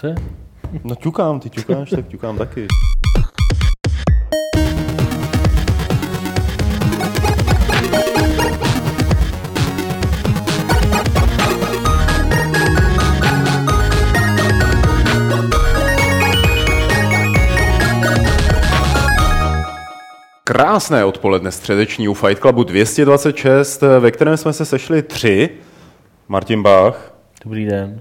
Co je? No ťukám, ty ťukáš, tak ťukám taky. Krásné odpoledne středeční u Fight Clubu 226, ve kterém jsme se sešli tři. Martin Bach. Dobrý den.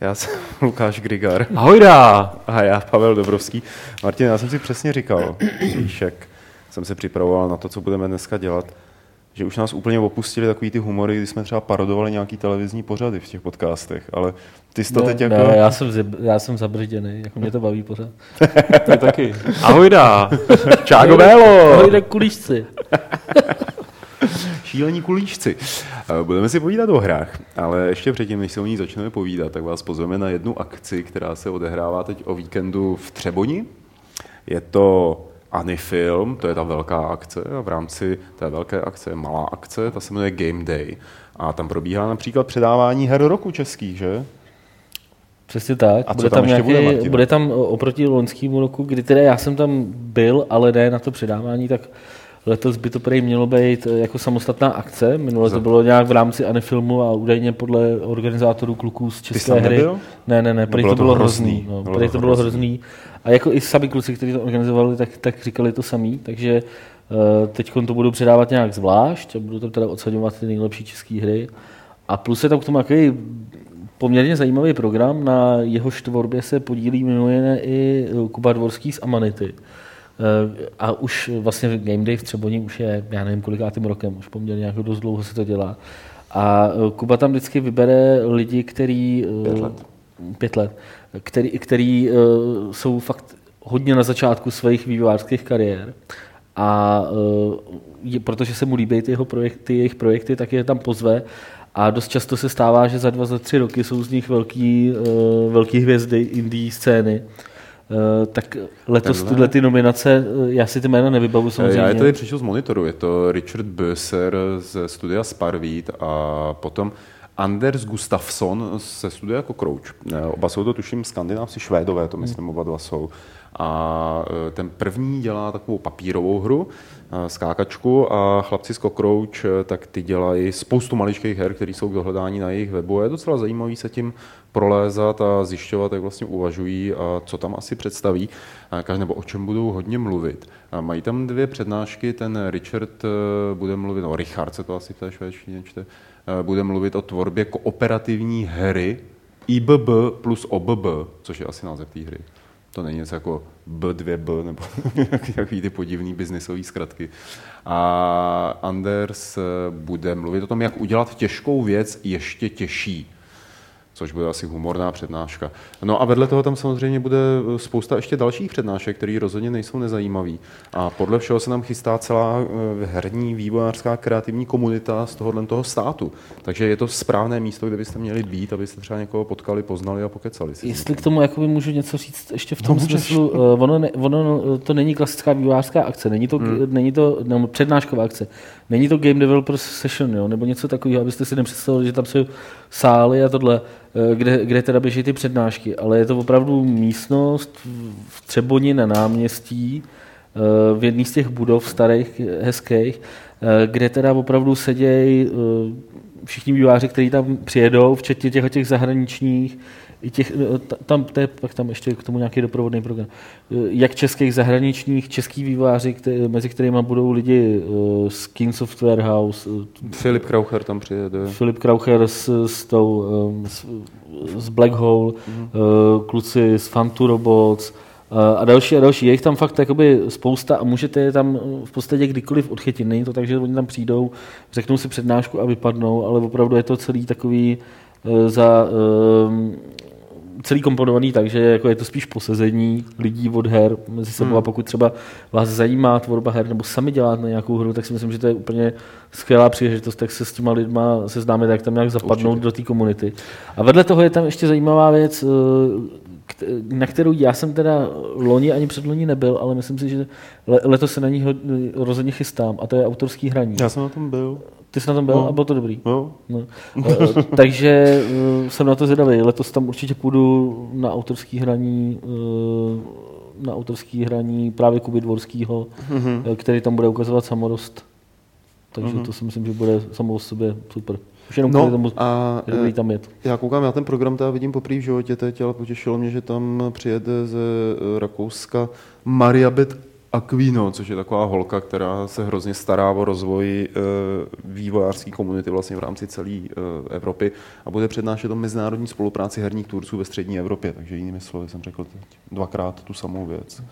Já jsem Lukáš Grigar. Ahojda. A já Pavel Dobrovský. Martin, já jsem si přesně říkal, Líšek, jsem se připravoval na to, co budeme dneska dělat, že už nás úplně opustili takový ty humory, kdy jsme třeba parodovali nějaký televizní pořady v těch podcastech, ale ty jsi to teď jako... Ne, já jsem zabržděný, jako mě to baví pořád. To taky. Ahojda. Čágo Bélo. Ahojda kulíšci. Šílení kulíšci. Budeme si povídat o hrách, ale ještě předtím, než se o ní začneme povídat, tak vás pozveme na jednu akci, která se odehrává teď o víkendu v Třeboni. Je to Anifilm, to je ta velká akce a v rámci té velké akce je malá akce, ta se jmenuje Game Day a tam probíhá například předávání her roku českých, že? Přesně tak. A bude tam oproti loňskému roku, kdy teda já jsem tam byl, ale ne na to předávání, tak letos by to prý mělo být jako samostatná akce. Minule to bylo nějak v rámci Anifilmu a údajně podle organizátorů kluků z české hry. Nebyl? Ne, prý to bylo hrozný. No, prý to bylo hrozný. A jako i sami kluci, kteří to organizovali, tak říkali to samý, takže teď to budou předávat nějak zvlášť a budou tam teda odsaďovat ty nejlepší české hry. A plus je tam k tomu jaký poměrně zajímavý program, na jeho tvorbě se podílí mimo jiné i Kuba Dvorský z Amanity. A už vlastně Game Day v Třeboni už je, já nevím, kolikátým rokem, už poměrně nějak dost dlouho se to dělá. A Kuba tam vždycky vybere lidi, kteří... Pět let. Který jsou fakt hodně na začátku svých vývojářských kariér. A protože se mu líbí jejich projekty, tak je tam pozve. A dost často se stává, že za 2-3 roky jsou z nich velký hvězdy indie scény. Tak letos tyhle ty nominace, já si ty jména nevybavu samozřejmě. Já je tady přišel z monitoru, je to Richard Böser ze studia Sparvít a potom Anders Gustafsson ze studia Kokrouč. Oba jsou to tuším skandinávci, švédové, to myslím oba dva jsou. A ten první dělá takovou papírovou hru, skákačku a chlapci z Kokrouč, tak ty dělají spoustu maličkých her, které jsou k dohledání na jejich webu a je docela zajímavý se tím prolézat a zjišťovat, jak vlastně uvažují a co tam asi představí, nebo o čem budou hodně mluvit. A mají tam 2 přednášky, ten Richard bude mluvit, no Richard se to asi v té švédštině čte, bude mluvit o tvorbě kooperativní hry IBB plus OBB, což je asi název té hry. To není něco jako B2B nebo nějaký ty podivný biznisový zkratky. A Anders bude mluvit o tom, jak udělat těžkou věc ještě těžší, což bude asi humorná přednáška. No a vedle toho tam samozřejmě bude spousta ještě dalších přednášek, které rozhodně nejsou nezajímavý. A podle všeho se nám chystá celá herní, vývojářská, kreativní komunita z toho státu. Takže je to správné místo, kde byste měli být, abyste třeba někoho potkali, poznali a pokecali si. Jestli k tomu jakoby můžu něco říct ještě v tom smyslu, ono to není klasická vývojářská akce, není to přednášková akce. Není to game developer session, jo, nebo něco takového, abyste si nepředstavili, že tam jsou sály a tohle, kde teda běží ty přednášky, ale je to opravdu místnost v Třeboni na náměstí, v jedné z těch budov starých, hezkých, kde teda opravdu sedějí všichni vývojáři, kteří tam přijedou, včetně těch zahraničních, i těch, tam ještě k tomu nějaký doprovodný program, jak českých, zahraničních, český vývojáři, mezi kterými budou lidi z King Software House. Filip Kraucher tam přijede. Filip Kraucher z Black Hole, kluci z Fantu Robots a další. Je jich tam fakt jakoby spousta a můžete je tam v podstatě kdykoliv odchytit. Není to tak, že oni tam přijdou, řeknou si přednášku a vypadnou, ale opravdu je to celý takový celý komponovaný, takže jako je to spíš posezení lidí od her mezi sebou. A pokud třeba vás zajímá tvorba her nebo sami děláte nějakou hru, tak si myslím, že to je úplně skvělá příležitost, tak se s těma lidma seznámit, jak tam nějak zapadnout do té komunity. A vedle toho je tam ještě zajímavá věc, na kterou já jsem teda loni ani předloni nebyl, ale myslím si, že letos se na ní rozhodně chystám, a to je autorský hraní. Já jsem na tom byl. Ty jsi na tom byl a bylo to dobrý. No. No. Takže jsem na to zvědavý. Letos tam určitě půjdu na autorský hraní právě Kuby Dvorskýho, který tam bude ukazovat Samorost. Takže to si myslím, že bude samo o sobě super. Už jenom kvůli tomu, který tam jet. Já koukám, já ten program teda vidím poprvé v životě teď, ale potěšilo mě, že tam přijede ze Rakouska Mariabeth Aquino, což je taková holka, která se hrozně stará o rozvoj vývojářské komunity vlastně v rámci celé Evropy a bude přednášet o mezinárodní spolupráci herních tvůrců ve střední Evropě. Takže jinými slovy jsem řekl dvakrát tu samou věc.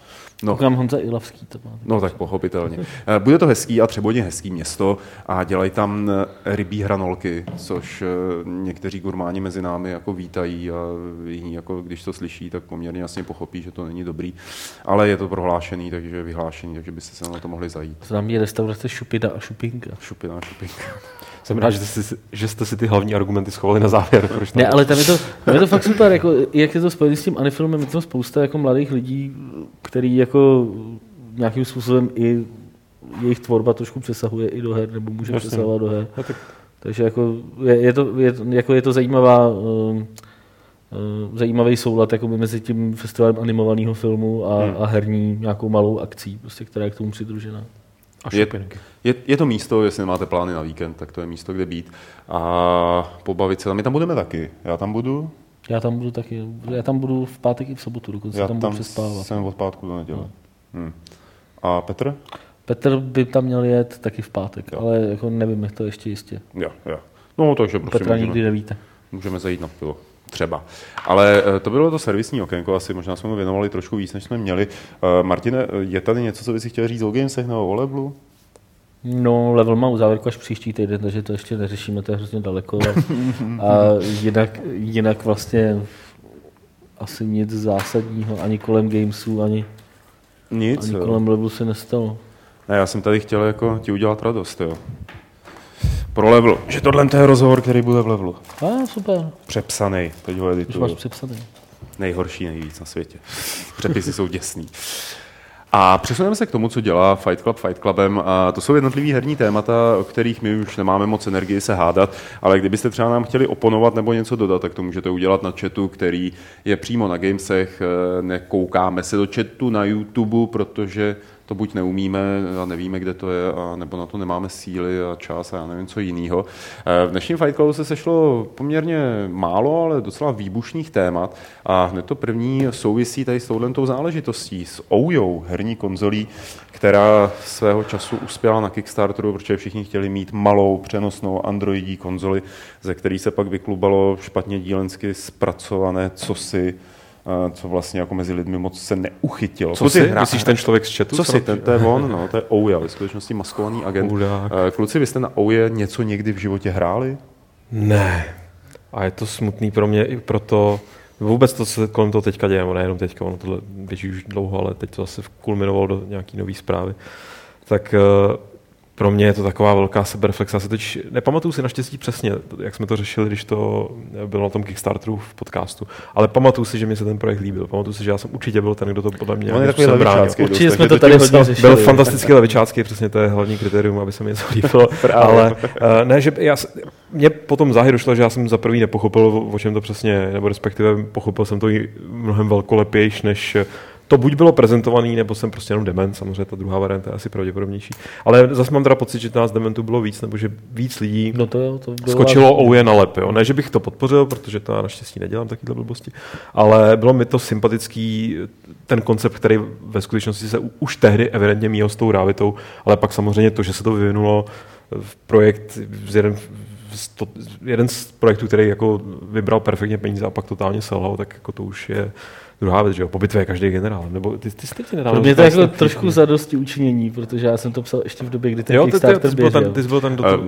No. Koukám Honza Ilavský. To má no tak pochopitelně. Bude to hezký a Třeboň je hezký město a dělají tam rybí hranolky, což někteří gurmáni mezi námi jako vítají a jiní, jako když to slyší, tak poměrně jasně pochopí, že to není dobrý, ale je to prohlášený, takže vyhlášení, takže byste se na to mohli zajít. Znám je restaurace Šupina a Šupinka. Šupina a Šupinka. Jsem rád, že jste si ty hlavní argumenty schovali na závěr. Proč ne, ale tam je to fakt super. Jako, jak je to spojené s tím Anifilmem, je tam spousta jako mladých lidí, který jako nějakým způsobem i jejich tvorba trošku přesahuje i do her, nebo může přesahovat do her. Tak. Takže jako je to zajímavý soulad jako mezi tím festivalem animovaného filmu a herní nějakou malou akcí, prostě, která je k tomu přidružená. A je to místo, jestli nemáte plány na víkend, tak to je místo, kde být a pobavit se tam. My tam budeme taky. Já tam budu taky. Já tam budu v pátek i v sobotu, dokonce tam budu přespávat. Já jsem od pátku do neděle. A Petr? Petr by tam měl jet taky v pátek, ale jako nevím, jak to ještě jistě. Jo. No, takže prostě Petra nikdy nevíte. Můžeme zajít na pivo. Třeba. Ale to bylo to servisní okénko, asi možná jsme mu věnovali trošku víc, než jsme měli. Martine, je tady něco, co bys chtěl říct o Gamesech nebo o Levelu? No, Level má uzávěrku až příští týden, takže to ještě neřešíme, to je hrozně daleko. A jinak vlastně asi nic zásadního, ani kolem Gamesů, ani kolem Levelu se nestalo. Ne, já jsem tady chtěl jako ti udělat radost, jo. Pro Level, že tohle je rozhovor, který bude v Levelu. Super. Přepsaný, teď ho edituju. Máš přepsaný. Nejhorší, nejvíc na světě. Přepisy jsou děsný. A přesuneme se k tomu, co dělá Fight Club Fight Clubem. A to jsou jednotlivý herní témata, o kterých my už nemáme moc energii se hádat, ale kdybyste třeba nám chtěli oponovat nebo něco dodat, tak to můžete udělat na chatu, který je přímo na Gamesech. Nekoukáme se do chatu na YouTube, protože to buď neumíme a nevíme, kde to je, a nebo na to nemáme síly a čas a já nevím, co jiného. V dnešním Fight Clubu se sešlo poměrně málo, ale docela výbušných témat a hned to první souvisí tady s touhletou záležitostí, s OUYou, herní konzolí, která svého času uspěla na Kickstarteru, protože všichni chtěli mít malou přenosnou androidí konzoli, ze které se pak vyklubalo špatně dílensky zpracované cosi, co vlastně jako mezi lidmi moc se neuchytilo. Co si? Myslíš ten člověk z chatu? Co si? To je on, to je OUYA, ve skutečnosti maskovaný agent. Udák. Kluci, vy jste na OUYA něco někdy v životě hráli? Ne. A je to smutný pro mě i proto, vůbec to, co kolem toho teďka děje, nejenom teďka, ono tohle běží už dlouho, ale teď to zase kulminovalo do nějaký nový zprávy. Tak pro mě je to taková velká sebereflexa. Já se teď nepamatuju si naštěstí přesně, jak jsme to řešili, když to bylo na tom Kickstarteru v podcastu, ale pamatuju si, že mi se ten projekt líbil. Pamatuju si, že já jsem určitě byl ten, kdo to podle mě jsem bránil. Určitě jsme to tady hodně řešili. Byl fantastický levičácký, přesně to je hlavní kritérium, aby se mi něco líbilo. Ale ne, že mě potom záhy došlo, že já jsem za prvý nepochopil, o čem to přesně, nebo respektive pochopil jsem to i mnohem velkolepější, než to buď bylo prezentovaný, nebo jsem prostě jenom dement, samozřejmě ta druhá varianta je asi pravděpodobnější. Ale zase mám teda pocit, že nás dementů bylo víc, nebo že víc lidí skočilo OUYA na lep. Jo. Ne, že bych to podpořil, protože to já naštěstí nedělám takovýhle blbosti, ale bylo mi to sympatický, ten koncept, který ve skutečnosti se už tehdy evidentně míjel s tou rávitou, ale pak samozřejmě to, že se to vyvinulo v projekt jeden z projektů, který jako vybral perfektně peníze a pak totálně selhal, tak jako to už je druhá věc, že jo, po bitvě je každý generál. Nebo ty jste ti nedal. Mě to jako trošku zadosti učinění, protože já jsem to psal ještě v době, kdy ten Kickstarter běžel. Jo, ty jsi byl ten do toho.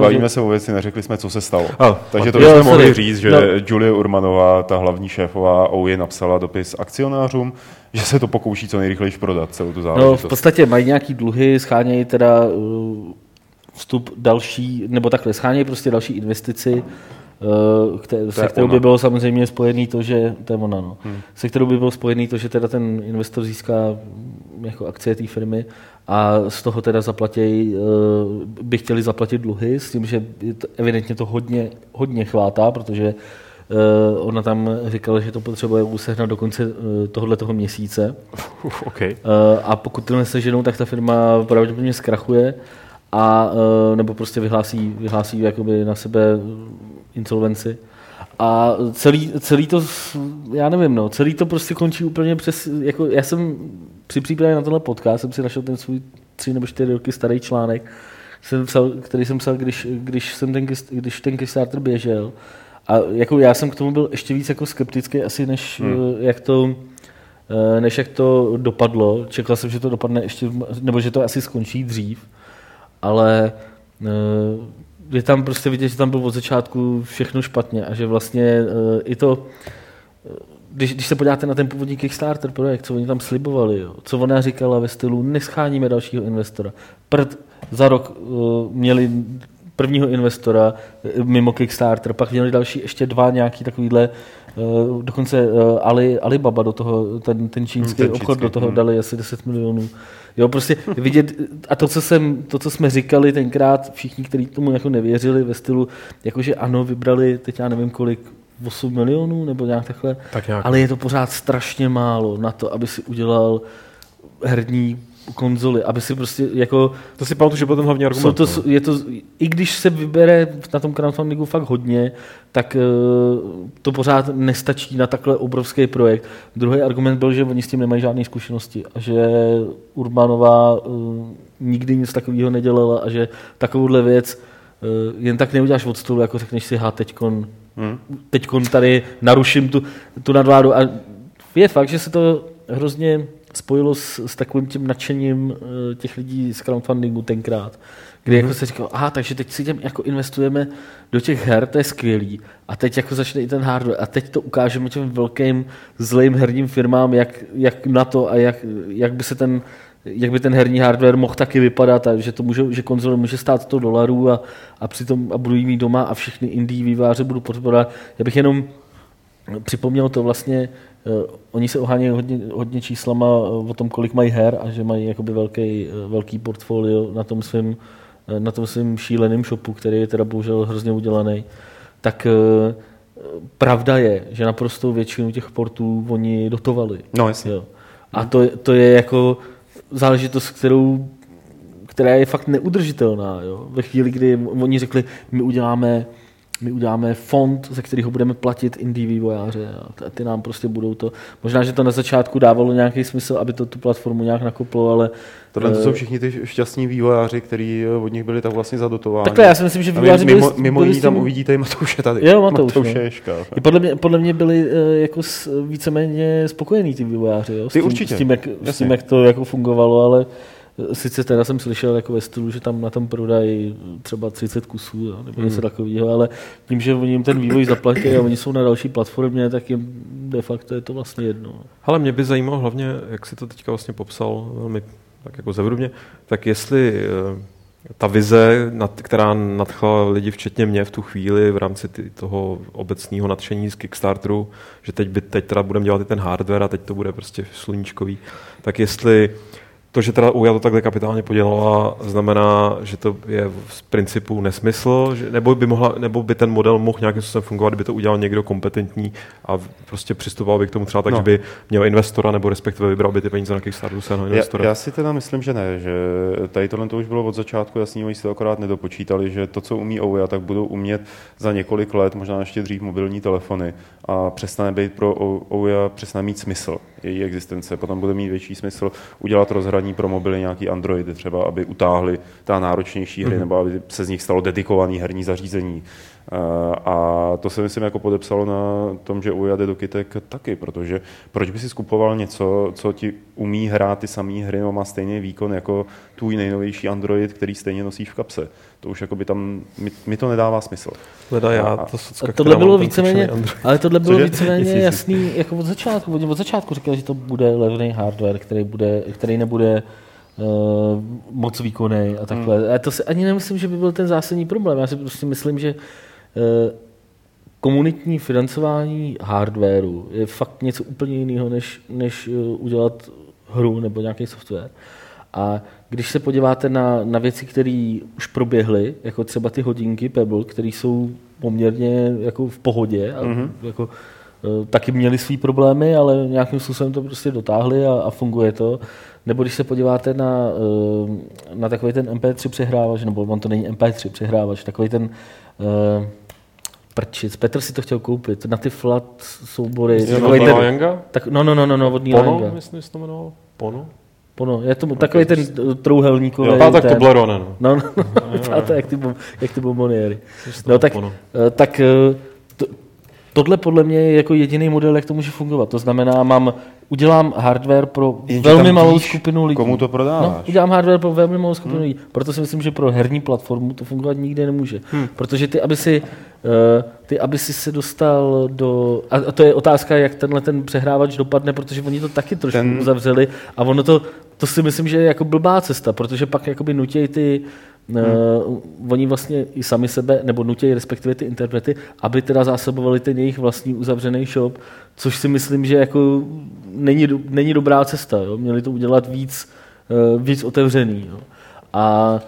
Bavíme se o věci, neřekli jsme, co se stalo. Takže to bychom mohli říct, že Julie Urmanová, ta hlavní šéfová OUYA, napsala dopis akcionářům, že se to pokouší co nejrychleji prodat, celou tu záležitost. No, v podstatě mají nějaký dluhy, schánějí teda vstup další, nebo takhle schánějí prostě další investici, se kterou by bylo samozřejmě spojený to, že to je ona, no. Se kterou by bylo spojený to, že teda ten investor získá jako akcie té firmy a z toho teda zaplatí, by chtěli zaplatit dluhy s tím, že evidentně to hodně chvátá, protože ona tam říkala, že to potřebuje sehnat do konce tohoto měsíce. Okay. A pokud to neseženou, tak ta firma pravděpodobně zkrachuje a nebo prostě vyhlásí jakoby na sebe insolvenci. A celý to, já nevím, no, celý to prostě končí úplně přes, jako já jsem při přípravě na tenhle podcast, jsem si našel ten svůj 3 nebo 4 roky starý článek, který jsem psal, když ten Kickstarter běžel. A jako já jsem k tomu byl ještě víc jako skeptický asi, než jak to dopadlo. Čekal jsem, že to dopadne ještě, nebo že to asi skončí dřív, ale je tam prostě vidět, že tam bylo od začátku všechno špatně a že vlastně i to, když se podíváte na ten původní Kickstarter projekt, co oni tam slibovali, jo, co ona říkala ve stylu, nescháníme dalšího investora. Za rok měli prvního investora mimo Kickstarter, pak měli další ještě 2 nějaký takovýhle, dokonce Alibaba do toho, ten čínský obchod do toho dali asi 10 milionů. Jo, prostě vidět, a to, co jsme říkali tenkrát, všichni, kteří tomu jako nevěřili ve stylu, jakože ano, vybrali, teď já nevím kolik, 8 milionů nebo nějak takhle, tak nějak. Ale je to pořád strašně málo na to, aby si udělal herní konzoli, aby si prostě jako... To si pamatuju, že byl ten hlavní argument. I když se vybere na tom crowdfundingu fakt hodně, tak to pořád nestačí na takhle obrovský projekt. Druhý argument byl, že oni s tím nemají žádné zkušenosti a že Urbanová nikdy nic takového nedělala a že takovouhle věc jen tak neuděláš od stolu, jako řekneš si, teďkon tady naruším tu nadvládu. A je fakt, že se to hrozně spojilo s takovým tím nadšením těch lidí z crowdfundingu tenkrát, kdy jako se říkalo, takže teď si těm jako investujeme do těch her, to je skvělý, a teď jako začne i ten hardware, a teď to ukážeme těm velkým zlým herním firmám, jak na to a jak by ten herní hardware mohl taky vypadat, a že konzole může stát $100 a přitom a budu jí mít doma a všichni indie výváře budu podporovat. Já bych jenom připomněl to vlastně, oni se ohánějí hodně číslama o tom, kolik mají her a že mají jakoby velký portfolio na tom svém šíleném shopu, který je teda bohužel hrozně udělaný. Tak pravda je, že naprosto většinu těch portů oni dotovali. No jasně. Jo. A to je jako záležitost, která je fakt neudržitelná. Jo. Ve chvíli, kdy oni řekli, my uděláme fond, ze kterého budeme platit indie vývojáře a ty nám prostě budou to... Možná, že to na začátku dávalo nějaký smysl, aby to tu platformu nějak nakoplo, ale... Tohle jsou všichni ty šťastní vývojáři, kteří od nich byli tak vlastně zadotováni. Takhle, já si myslím, že vývojáři mimo ní tam uvidíte i Matouše tady. Jo, Matouše. I podle mě byli jako víceméně spokojení ty vývojáři, jo? S tím, jak to jako fungovalo, ale... Sice teda jsem slyšel jako ve stylu, že tam na tom prodají třeba 30 kusů, jo, nebo něco takového, ale tím, že oni jim ten vývoj zaplatí a oni jsou na další platformě, tak jim de facto je to vlastně jedno. Ale mě by zajímalo hlavně, jak si to teďka vlastně popsal velmi tak jako zevrubně, tak jestli ta vize, která nadchla lidi, včetně mě v tu chvíli v rámci toho obecného nadšení z Kickstarteru, že teď teda budeme dělat i ten hardware a teď to bude prostě sluníčkový, tak jestli to, že teda OUYA to takhle kapitálně podělala, znamená, že to je z principu nesmysl, nebo by ten model mohl nějakým způsobem fungovat, kdyby to udělal někdo kompetentní a prostě přistupoval by k tomu třeba tak, že by měl investora, nebo respektive vybral by ty peníze na Kickstarteru se na investora. Já si teda myslím, že ne, že tady tohle to už bylo od začátku jasný, oni si to akorát nedopočítali, že to, co umí OUYA, tak budou umět za několik let, možná ještě dřív mobilní telefony a přestane být pro OUYA přesně mít smysl její existence. Potom bude mít větší smysl udělat rozhraní pro mobily nějaký Androidy třeba, aby utáhli ta náročnější hry, nebo aby se z nich stalo dedikovaný herní zařízení. A to se myslím jako podepsalo na tom, že OUYA jde do kytek taky, protože proč by si skupoval něco, co ti umí hrát ty samé hry, no má stejný výkon jako tvůj nejnovější Android, který stejně nosíš v kapse. To už jakoby tam, mi to nedává smysl. Tohle bylo víceméně jasný jako od začátku. Od začátku říkal, že to bude levný hardware, který nebude moc výkonný a takhle. A to si ani nemyslím, že by byl ten zásadní problém. Já si prostě myslím, že komunitní financování hardwaru je fakt něco úplně jiného, než udělat hru nebo nějaký software. A když se podíváte na věci, které už proběhly, jako třeba ty hodinky Pebble, které jsou poměrně jako v pohodě, mm-hmm. a jako, taky měli svý problémy, ale nějakým způsobem to prostě dotáhli a funguje to. Nebo když se podíváte na takový ten MP3 přehrávač, nebo on to není MP3 přehrávač, takový ten prčic. Petr si to chtěl koupit, na ty flat soubory. No, od Neil Younga. Pono, myslím, že to jmenovalo. Pono, je to takový ten trouhelníkový. Jo, pátek Toblerone, no. Pátek, jak ty bomboniéry. No, tak tohle podle mě je jako jediný model, jak to může fungovat. To znamená, udělám hardware pro velmi malou skupinu lidí. Komu to prodáváš? No, udělám hardware pro velmi malou skupinu lidí. Proto si myslím, že pro herní platformu to fungovat nikde nemůže. Protože aby si se dostal do... A to je otázka, jak tenhle ten přehrávač dopadne, protože oni to taky trošku uzavřeli. A ono to si myslím, že je jako blbá cesta, protože pak jakoby nutějí ty... Oni vlastně i sami sebe, nebo nutějí respektive ty interprety, aby teda zásobovali ten jejich vlastní uzavřený shop, což si myslím, že jako není dobrá cesta. Jo? Měli to udělat víc otevřený. Jo? A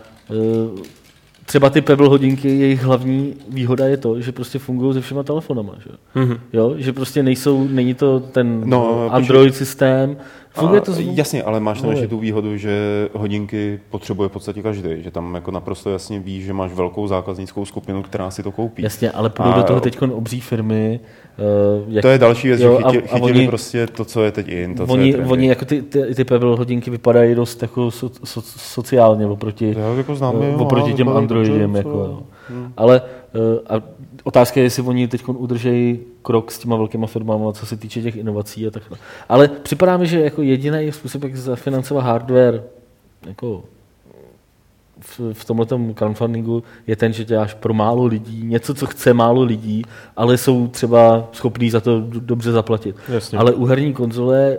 třeba ty Pebble hodinky, jejich hlavní výhoda je to, že prostě fungují se všema telefonama. Že, jo? Že prostě není to ten Android systém. Jasně, ale máš tam ještě tu výhodu, že hodinky potřebuje v podstatě každý, že tam jako naprosto jasně víš, že máš velkou zákaznickou skupinu, která si to koupí. Jasně, ale půjdou do toho teď obří firmy. To je další věc, že chytili prostě to, co je teď in. Oni jako ty Pebble hodinky vypadají dost jako sociálně oproti těm Androidům. Ale otázka je, jestli oni teď udržejí krok s těma velkýma firmama, co se týče těch inovací a tak. Ale připadá mi, že jako jediný způsob, jak zafinancovat hardware jako v tomhletom crowdfundingu, je ten, že děláš pro málo lidí, něco, co chce málo lidí, ale jsou třeba schopní za to dobře zaplatit. Jasně. Ale u herní konzole,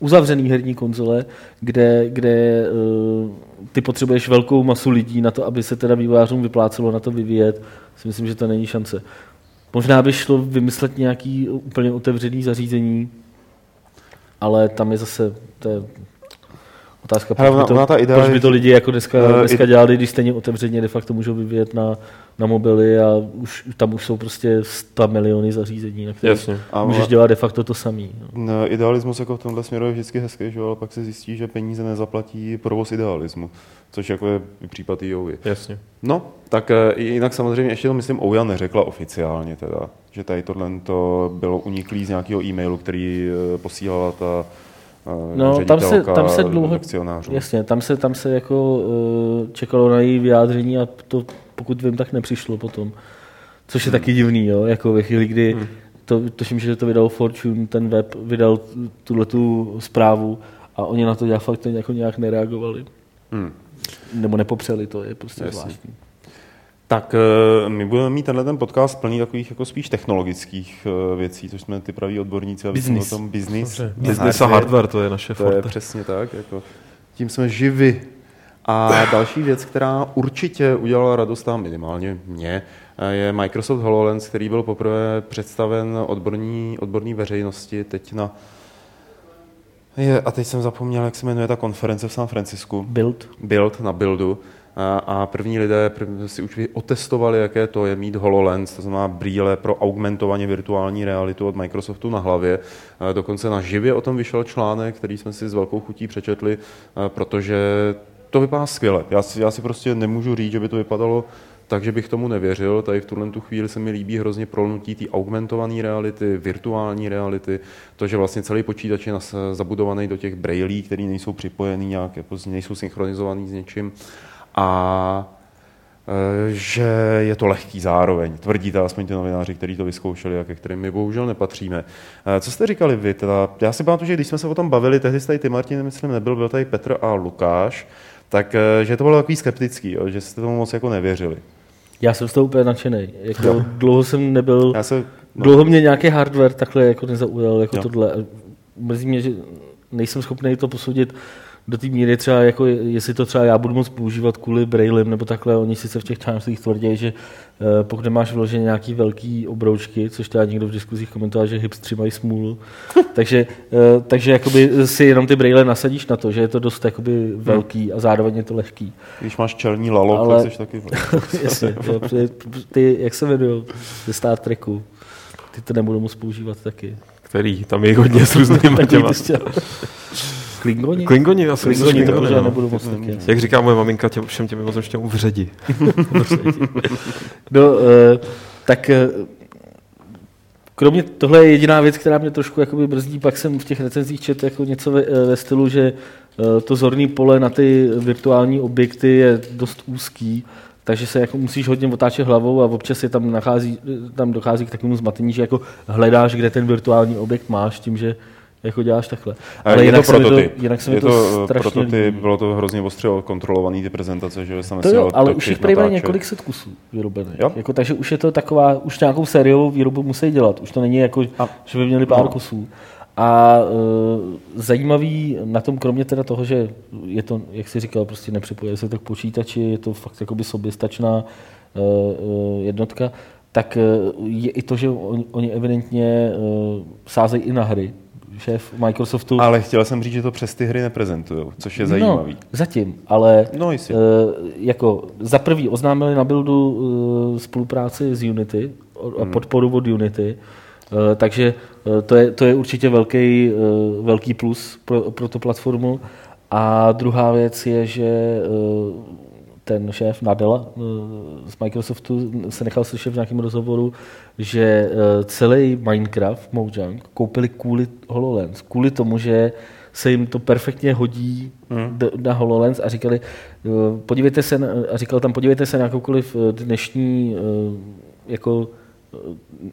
uzavřený herní konzole, kde ty potřebuješ velkou masu lidí na to, aby se teda vývojářům vyplácelo na to vyvíjet, si myslím, že to není šance. Možná by šlo vymyslet nějaký úplně otevřený zařízení, ale tam je zase otázka, proč by to lidi jako dneska dělali, když stejně otevřeně de facto můžou vyvíjet na mobily a tam jsou prostě 100 miliony zařízení, na které můžeš dělat de facto to samý. No, idealismus jako v tomhle směru je vždycky hezký, že? Ale pak se zjistí, že peníze nezaplatí provoz idealismu, což jako je případ i OUYA. Jasně. No, tak jinak samozřejmě ještě to myslím OUYA neřekla oficiálně teda, že tady tohle bylo uniklý z nějakého e-mailu, který posílala ta tam se dlouho akcionářů. Jasně, tam se jako čekalo na její vyjádření a to, pokud vím, tak nepřišlo potom. Což je taky divný, jo, jako ve chvíli, kdy tuším, že to vydal Fortune, ten web vydal tuhletu zprávu a oni na to fakt jako nějak nereagovali. Nebo nepopřeli to, je prostě zvláštní. Tak my budeme mít tenhle ten podcast plný takových jako spíš technologických věcí, což jsme ty praví odborníci a víc o tom business a hardware, to je naše forte. To je přesně tak, jako tím jsme živi. A další věc, která určitě udělala radost a minimálně mě, je Microsoft HoloLens, který byl poprvé představen odborní veřejnosti teď na... A teď jsem zapomněl, jak se jmenuje ta konference v San Francisku. Build, na Buildu. A první lidé si už otestovali, jaké to je mít HoloLens, to znamená brýle pro augmentovaně virtuální realitu od Microsoftu na hlavě. Dokonce na živě o tom vyšel článek, který jsme si s velkou chutí přečetli, protože to vypadá skvěle. Já si prostě nemůžu říct, že by to vypadalo tak, že bych tomu nevěřil. Tady v tuhle tu chvíli se mi líbí hrozně prolnutí té augmentované reality, virtuální reality, to, že vlastně celý počítač je zabudovaný do těch brailí, které nejsou připojený nějak, nejsou synchronizovaný s něčím. A že je to lehký zároveň. Tvrdí to aspoň ty novináři, kteří to vyzkoušeli a ke kterým my bohužel nepatříme. Co jste říkali vy? Teda, já si pamatuju, že když jsme se o tom bavili, tehdy jste tady ty, Martin, myslím, nebyl, byl tady Petr a Lukáš, takže to bylo takový skeptický, že jste tomu moc jako nevěřili. Já jsem z toho úplně nadšenej. Jako dlouho jsem nebyl... Dlouho mě nějaký hardware takhle jako nezaujal, jako tohle. Mrzí mě, že nejsem schopný to posoudit do té míry třeba, jako jestli to třeba já budu moc používat kvůli brailem nebo takhle, oni sice v těch článcích tvrdí, že pokud nemáš vložené nějaký velký obroučky, což teda někdo v diskuzích komentoval, že hipstři mají smůlu, takže jakoby si jenom ty braille nasadíš na to, že je to dost jakoby velký a zároveň je to lehký. Když máš černý lalo, ale... tak jsi taky... Jasně, ty, jak se jmenují ze Star Treku, ty to nebudou moc používat taky. Který? Tam je hodně s různými těma. Klingoni? Klingoni, já jsem Klingoni, to možná nebudu moc taky. Jak říká moje maminka, všem těm mozem štěm uvředí. No, tak kromě tohle je jediná věc, která mě trošku jakoby brzdí, pak jsem v těch recenzích četl jako něco ve stylu, že to zorné pole na ty virtuální objekty je dost úzký, takže se jako musíš hodně otáčet hlavou a občas je tam dochází k takovému zmatení, že jako hledáš, kde ten virtuální objekt máš, tím, že jako děláš takhle. Ale jinak se mi to strašně líbí. Bylo to hrozně ostře kontrolovaný ty prezentace, že jsem nesměl točit, ale už jich prý několik set kusů vyrobených. Jako, takže už je to taková, už nějakou sériovou výrobu musí dělat. Už to není jako, že by měli pár kusů. A zajímavý na tom, kromě teda toho, že je to, jak jsi říkal, prostě nepřipojuje se to k počítači, je to fakt jakoby soběstačná jednotka, tak je i to, že oni evidentně sázejí i na hry. Šéf Microsoftu. Ale chtěl jsem říct, že to přes ty hry neprezentujou, což je zajímavý. No, zatím, ale jako za prvý oznámili na Buildu spolupráci s Unity a podporu od Unity, takže to je určitě velký plus pro tu platformu. A druhá věc je, že ten šéf Nadella z Microsoftu se nechal slyšet v nějakém rozhovoru, že celý Minecraft, Mojang, koupili kvůli HoloLens, kvůli tomu, že se jim to perfektně hodí na HoloLens a říkali, podívejte se, a říkal tam, podívejte se na jakoukoliv dnešní, jako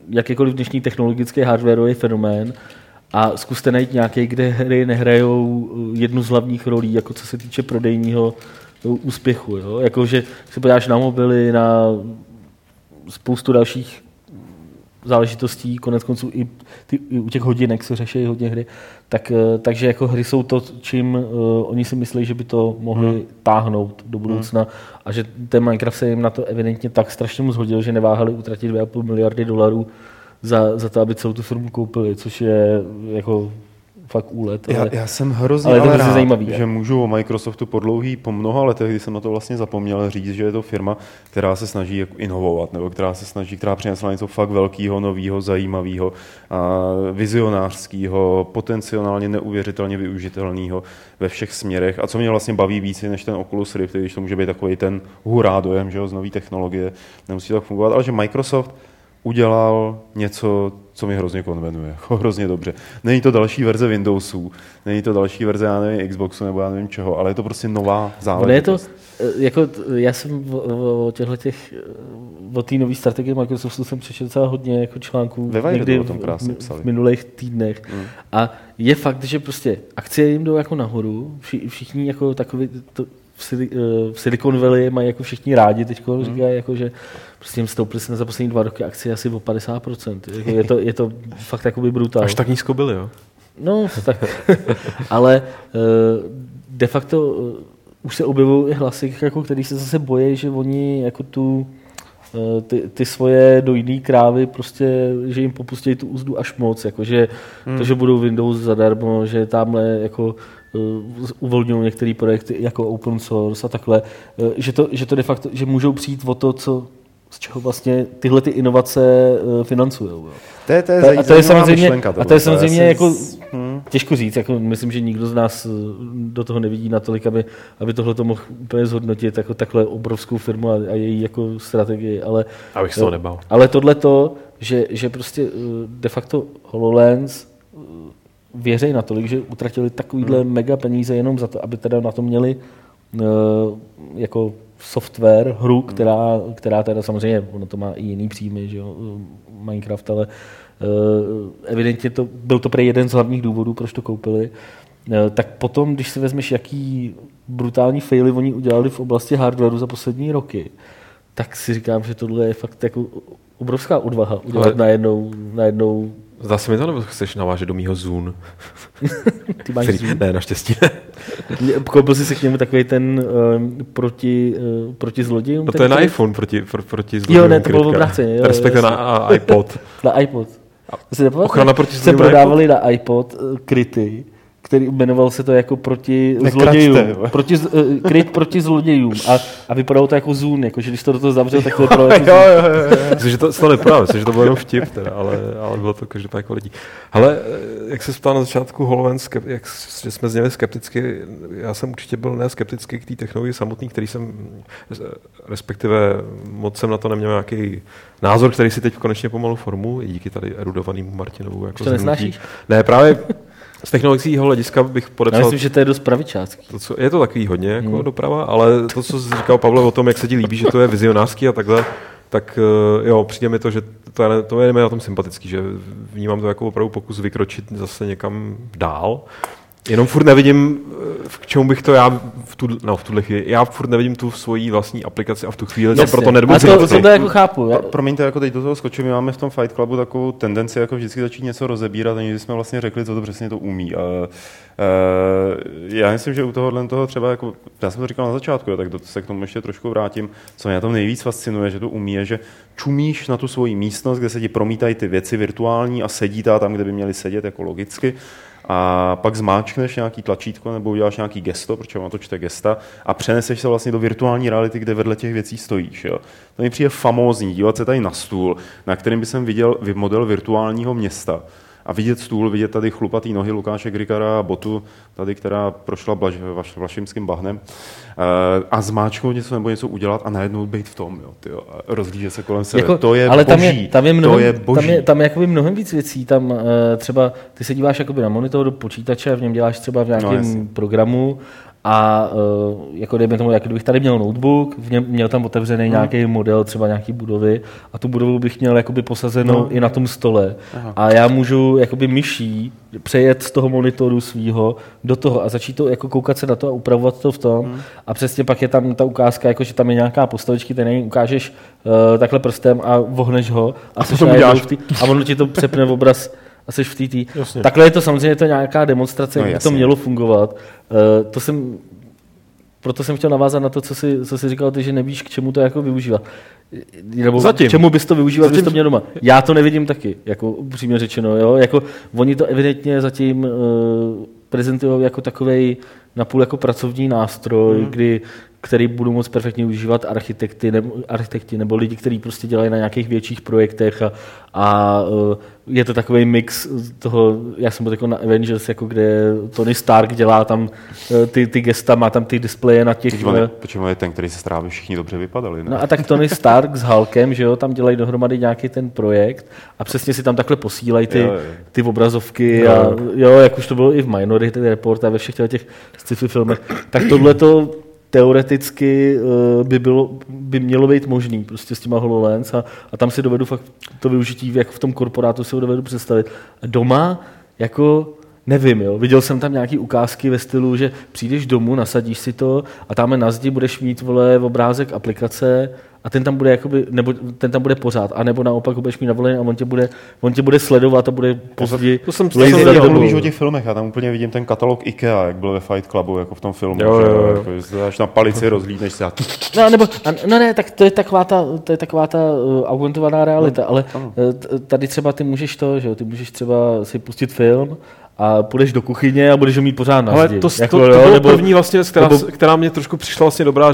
jakýkoliv dnešní technologický hardwareový fenomén a zkuste najít nějaký, kde hry nehrajou jednu z hlavních rolí, jako co se týče prodejního úspěchu, jo? Jako, že se podáš na mobily, na spoustu dalších záležitostí, konec konců i u těch hodinek se řeší hodně hry, takže jako hry jsou to, čím oni si myslí, že by to mohli táhnout do budoucna a že ten Minecraft se jim na to evidentně tak strašně moc hodil, že neváhali utratit $2,5 miliardy za to, aby celou tu firmu koupili, což je jako... fakt úlet. Já jsem hrozně ale rád, zajímavý, že můžu o Microsoftu po mnoha letech, kdy jsem na to vlastně zapomněl říct, že je to firma, která se snaží jako inovovat, nebo která přinesla něco fakt velkého, nového, zajímavého, vizionářského, potenciálně neuvěřitelně využitelného ve všech směrech. A co mě vlastně baví více než ten Oculus Rift, když to může být takový ten hurá dojem, že jo, z nový technologie, nemusí tak fungovat, ale že Microsoft udělal něco, co mi hrozně konvenuje, hrozně dobře. Není to další verze Windowsu, není to další verze, já nevím, Xboxu nebo já nevím čeho, ale je to prostě nová záležitost. Je to, jako, já jsem o té nové strategii Microsoftu jsem přečetl docela hodně jako článků někdy v minulých týdnech. A je fakt, že prostě akcie jim jdou jako nahoru, všichni jako takový... V Silicon Valley mají jako všichni rádi teďko, říkají, jako, že prostě jim stoupli se za poslední 2 roky akcie asi o 50%. Je to fakt jakoby brutální. Až tak nízko byli, jo? No, tak. Ale de facto už se objevují hlasy, jako, který se zase bojí, že oni jako ty svoje dojný krávy prostě, že jim popustí tu úzdu až moc. Jako, že to, že budou Windows zadarmo, že tamhle jako uvolňují některé projekty jako open source a takhle, že to de facto, že můžou přijít o to, z čeho vlastně tyhle ty inovace financujou. To je samozřejmě jako těžko říct, jako myslím, že nikdo z nás do toho nevidí natolik, aby tohle to mohl úplně zhodnotit jako takhle obrovskou firmu a její jako strategii, ale abych se toho nebál. Ale tohle to, že prostě de facto HoloLens věří natolik, že utratili takovýhle mega peníze jenom za to, aby teda na to měli jako software, hru, která teda samozřejmě, ono to má i jiný příjmy, že jo, Minecraft, ale evidentně byl to prý jeden z hlavních důvodů, proč to koupili. Tak potom, když si vezmeš, jaký brutální faily oni udělali v oblasti hardwareu za poslední roky, tak si říkám, že tohle je fakt jako obrovská odvaha udělat ale... najednou... Zdá se mi to, nebo chceš navážet do mýho Zune? Ty máš Zune? Ne, naštěstí ne. Koupil jsi si k němu takový ten proti zlodějům? No to je na iPhone proti zlodějům. Jo, ne, to bylo v obráceně. Respektive na iPod. Na iPod. Ochrana proti zlodějům. Se prodávali na iPod kryty, který jmenoval se to jako proti zlodějům. Kryt proti zlodějům. A vypadalo to jako Zune, jakože když to do toho zavřel, tak to vypadalo jako Zune. Což to neprávě, což to bylo jenom vtip, teda, ale bylo to každopádně jako lidí. Hele, jak se ptal na začátku HoloLens, že jsme zněli skepticky, já jsem určitě byl neskeptický k té technologii samotné, který jsem, respektive moc jsem na to neměl nějaký názor, který si teď konečně pomalu formu, i díky tady erudovanému Martinovu. Jako to nesnášíš? Ne, právě z technologického hlediska bych podepsal... Já myslím, že to je dost pravičácký. Je to takový hodně jako doprava, ale to, co jsi říkal, Pavle, o tom, jak se ti líbí, že to je vizionářský a takhle, tak jo, přijde mi to, že to je na tom sympatický, že vnímám to jako opravdu pokus vykročit zase někam dál. Jenom furt nevidím, k čemu bych to já v tuhle chvíli, já furt nevidím tu svoji vlastní aplikaci a v tu chvíli to proto nebudu. A to jako chápu. Promiňte, jako teď do toho skočím, my máme v tom Fight Clubu takovou tendenci, jako vždycky začít něco rozebírat, aniž jsme vlastně řekli, co to přesně to umí. Já myslím, že u toho třeba, jako, já jsem to říkal na začátku, tak se k tomu ještě trošku vrátím, co mě tam nejvíc fascinuje, že to umí, je, že čumíš na tu svoji místnost, kde se ti promítají ty věci virtuální a sedí tam, kde by měly sedět, jako logicky. A pak zmáčkneš nějaký tlačítko nebo uděláš nějaký gesto, protože ono to čte gesta, a přeneseš se vlastně do virtuální reality, kde vedle těch věcí stojíš. Jo. To mi přijde famózní, dívat se tady na stůl, na kterým bych viděl model virtuálního města. A vidět stůl, vidět tady chlupatý nohy Lukáše Grikara a botu, tady, která prošla vlašimským bahnem, a zmáčknout něco nebo něco udělat a najednou být v tom, jo, a rozlížet se kolem sebe. Jako, to je ale boží. Tam je jakoby mnohem víc věcí. Tam třeba ty se díváš jakoby na monitor do počítače, v něm děláš třeba v nějakém programu a jako dejme tomu, jak kdybych tady měl notebook, měl tam otevřený nějaký model třeba nějaký budovy a tu budovu bych měl jakoby posazenou i na tom stole. Aha. A já můžu jakoby myší přejet z toho monitoru svýho do toho a začít to jako koukat se na to a upravovat to v tom a přesně pak je tam ta ukázka, jako že tam je nějaká postavička, ty nevím, ukážeš takhle prstem a vohneš ho a seš najednou a ono ti to přepne v obraz a seš v TT. Takhle je to samozřejmě to nějaká demonstrace, jak by to mělo fungovat. Proto jsem chtěl navázat na to, co jsi říkal ty, že nevíš, k čemu to jako využívat. Nebo k čemu bys to využíval, když to měl doma. Já to nevidím taky, jako upřímně řečeno. Jo? Jako, oni to evidentně zatím prezentují jako takovej napůl jako pracovní nástroj, který budou moc perfektně užívat architekti nebo lidi, kteří prostě dělají na nějakých větších projektech a je to takový mix toho, já jsem byl jako na Avengers, jako kde Tony Stark dělá tam ty gesta, má tam ty displeje na těch... Počkej, je ten, který se strávě všichni dobře vypadali, ne? No a tak Tony Stark s Hulkem, že jo, tam dělají dohromady nějaký ten projekt a přesně si tam takhle posílají ty obrazovky a jo, jak už to bylo i v Minority Report a ve všech těch sci-fi filmech, tak tohle to teoreticky by mělo být možný prostě s těma HoloLens a tam si dovedu fakt to využití jako v tom korporátu si ho dovedu představit. Doma jako nevím, jo. Viděl jsem tam nějaký ukázky ve stylu, že přijdeš domů, nasadíš si to a tam na zdi budeš mít v obrázek aplikace a ten tam bude jakoby, nebo ten tam bude pořád, a nebo naopak budeš mít navolený a on tě bude sledovat a bude později. To mluvíš o těch filmech, já tam úplně vidím ten katalog IKEA, jak byl ve Fight Clubu, jako v tom filmu, jo. Jako, že se dáš na palici, rozlídneš se. Tak to je taková ta augmentovaná realita, ale tady třeba ty můžeš třeba si pustit film a půjdeš do kuchyně a budeš ho mít pořád na zdi. To bylo první vlastně, která mě trošku přišla vlastně dobrá,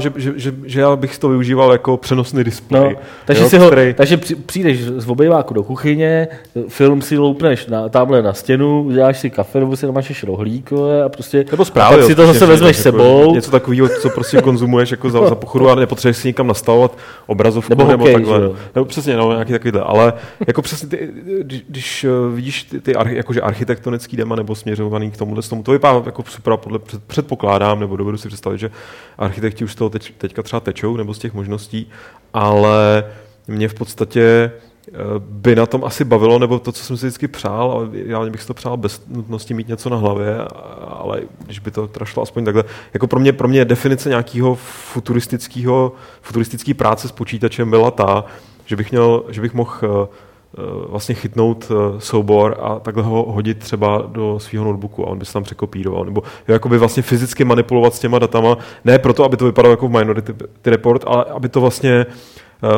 že já bych to využíval jako přenosný displej. No, takže přijdeš z obejváku do kuchyně, film si loupneš tamhle na stěnu, uděláš si kafe, nebo si namačeš rohlíkové a prostě nebo zprávy, tak si to zase vezmeš sebou. Něco takového, co prostě konzumuješ jako za pochodu a nepotřebuješ si nikam nastavovat obrazovku nebo okay, takhle. Nebo přesně, nějaký takovýhle, ale jako přesně když vidíš ty jakože architektonický téma nebo směřovaný k tomuhle, to vypadá jako super, předpokládám, nebo dovedu si představit, že architekti už z toho teďka třeba tečou, nebo z těch možností, ale mě v podstatě by na tom asi bavilo, nebo to, co jsem si vždycky přál, ale já bych si to přál bez nutnosti mít něco na hlavě, ale když by to šlo aspoň takhle. Jako pro mě definice nějakého futuristické práce s počítačem byla ta, že bych mohl vlastně chytnout soubor a takhle ho hodit třeba do svého notebooku a on by se tam překopíroval. Nebo jakoby vlastně fyzicky manipulovat s těma datama, ne proto, aby to vypadalo jako v Minority Report, ale aby to vlastně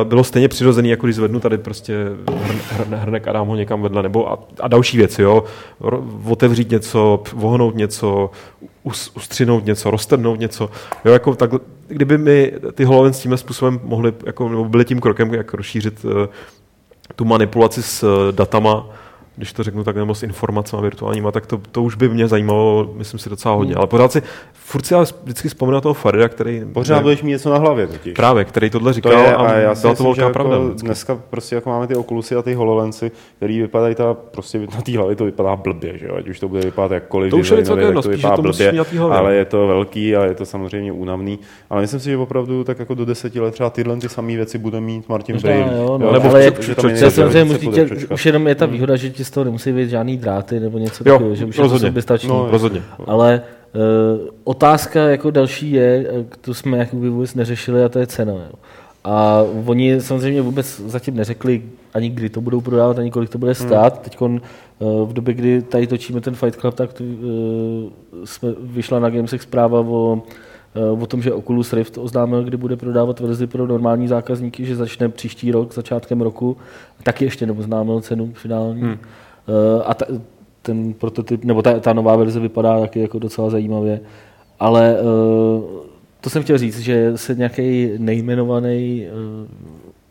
bylo stejně přirozený, jako když zvednu tady prostě hrnek a dám ho někam vedle, nebo a další věci, jo. Otevřít něco, vohnout něco, ustřinout něco, roztrhnout něco, jo, jako takhle. Kdyby mi ty HoloLens s tímhle způsobem mohly, jako, nebo byly tím krokem, jak rozšířit tu manipulaci s datama, když to řeknu tak, nebo s informacemi virtuálníma, tak to už by mě zajímalo, myslím si, docela hodně. Ale furt si ale vždycky vzpomenu na toho Farida, který... Pořád budeš mít něco na hlavě totiž. Právě, který tohle říkal a já si byla to velká pravda. Jako dneska prostě jako máme ty Oculusy a ty HoloLensy, který vypadají prostě na té hlavě, to vypadá blbě, že jo? Ať už to bude vypadat jakkoliv, to už je tak to vypadá blbě, ale je to velký a je to samozřejmě únavný. Ale myslím si, že opravdu tak jako do 10 let třeba tyhle ty samé věci bude mít Martin Braille. Už jenom je ta výhoda, že ti z toho nemusí být žádný dráty nebo něco takového, že už to by stačilo. Ale otázka jako další je, to jsme jako vůbec neřešili, a to je cena. Jo. A oni samozřejmě vůbec zatím neřekli ani kdy to budou prodávat, ani kolik to bude stát. Teďkon v době, kdy tady točíme ten Fight Club, tak vyšla na Gamesech zpráva o tom, že Oculus Rift oznámil, kdy bude prodávat verzi pro normální zákazníky, že začne příští rok, začátkem roku. Taky ještě neoznámil cenu finální. A ten prototyp, nebo ta nová verze vypadá taky jako docela zajímavě, ale to jsem chtěl říct, že se nějaký nejmenovaný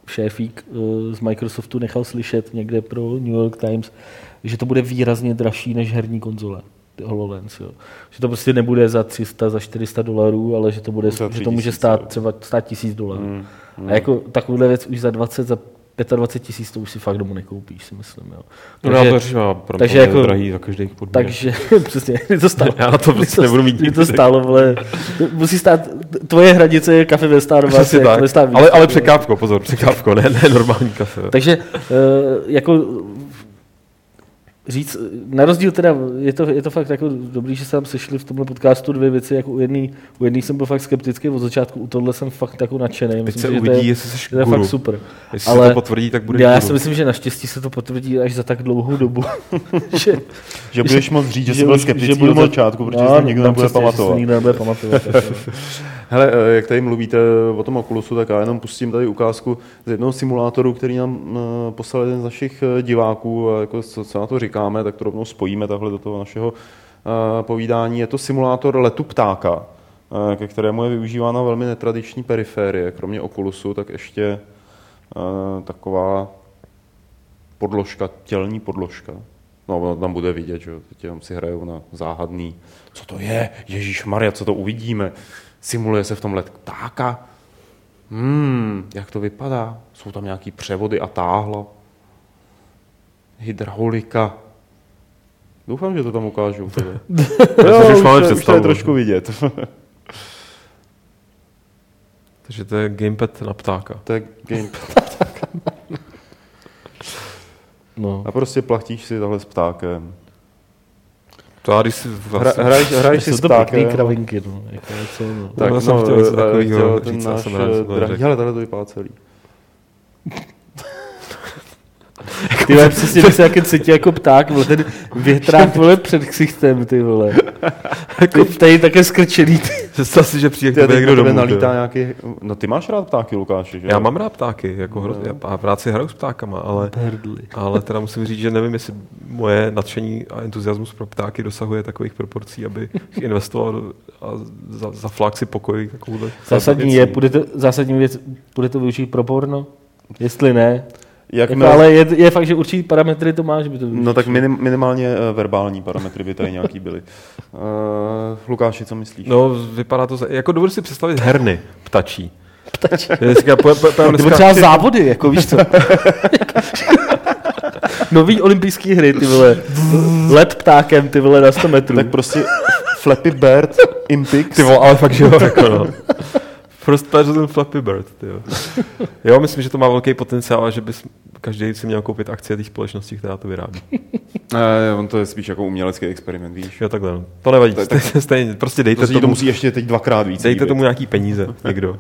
šéfík z Microsoftu nechal slyšet někde pro New York Times, že to bude výrazně dražší než herní konzole HoloLens, jo. Že to prostě nebude za 300, za $400, ale že to bude, že to může stát třeba $100,000. A jako takovouhle věc už za 25 000 to už si fakt domů nekoupíš, si myslím, jo. Takže, no, já to takže jako drahý za každý podměr. Takže přesně, to stálo. Já na to prostě nebudu mít nikdy. To stálo, vole. Musí stát, tvoje hranice je kafe ve Starbucks. Ale překápko, pozor, překápko, ne normální kafe. Takže jako říct, na rozdíl teda, je to fakt jako dobrý, že se tam sešli v tomhle podcastu dvě věci, jako u jedný jsem byl fakt skeptický od začátku, u tohle jsem fakt jako nadšený. Teď se uvidí, jestli jsi guru. To je fakt super. Jestli ale se to potvrdí, tak bude já si myslím, že naštěstí se to potvrdí až za tak dlouhou dobu. že budeš moc říct, že jsi byl skeptický od začátku, protože se nikdo nebude pamatovat. Hele, jak tady mluvíte o tom Oculusu, tak já jenom pustím tady ukázku z jednoho simulátoru, který nám poslal jeden z našich diváků, a jako co na to říkáme, tak to rovnou spojíme takhle do toho našeho povídání. Je to simulátor letu ptáka, ke kterému je využívána velmi netradiční periférie. Kromě Oculusu, tak ještě taková podložka, tělní podložka. No, tam bude vidět, že teď si hrajou na záhadný. Co to je? Ježíšmarja, co to uvidíme? Simuluje se v tom let ptáka. Jak to vypadá? Jsou tam nějaký převody a táhlo. Hydraulika. Doufám, že to tam ukážu. Už to je trošku vidět. Takže to je gamepad na ptáka. To je gamepad na ptáka. No. A prostě platíš si tahle s ptákem. Hraješ si s ptákem. Jsou to kravinky, no. Tak, já jsem chtěl takovýho říct, já jsem rád. Hele, tohle to vypadá celý. Ty vole, přesně bych se nějaké cítí jako pták, vole, ten větrák, vole, před ksichtem, ty vole. Tady je také skrčený. Představ si, že přijde k někdo domů. Nalítá nějaký... No ty máš rád ptáky, Lukáši, že? Já mám rád ptáky, jako hrozně. Já v práci hraju s ptákama, ale teda musím říct, že nevím, jestli moje nadšení a entuziasmus pro ptáky dosahuje takových proporcí, aby investoval a za fláksi pokoji takovouhle. Zásadní věc, bude to využít pro porno? Jestli ne... ale je fakt, že určitý parametry to máš. By to no tak minimálně verbální parametry by tady nějaký byly. Lukáši, co myslíš? No vypadá to, jako dovedu si představit herny ptačí. Nebo třeba závody, jako víš co. Nový olympijský hry, ty vole. Let ptákem, ty vole, na 100 metrů. Tak prostě Flappy Bird, Impix. Ty vole, ale fakt, že jo, jako no. First person Flappy Bird, jo. Myslím, že to má velký potenciál, že bys každý si měl koupit akcie té společnosti, která to vyrábí. On to je spíš jako umělecký experiment, víš? Jo, takhle. To nevadí. Stejně, prostě dejte to musí ještě teď dvakrát víc. Dejte tomu nějaký peníze, někdo.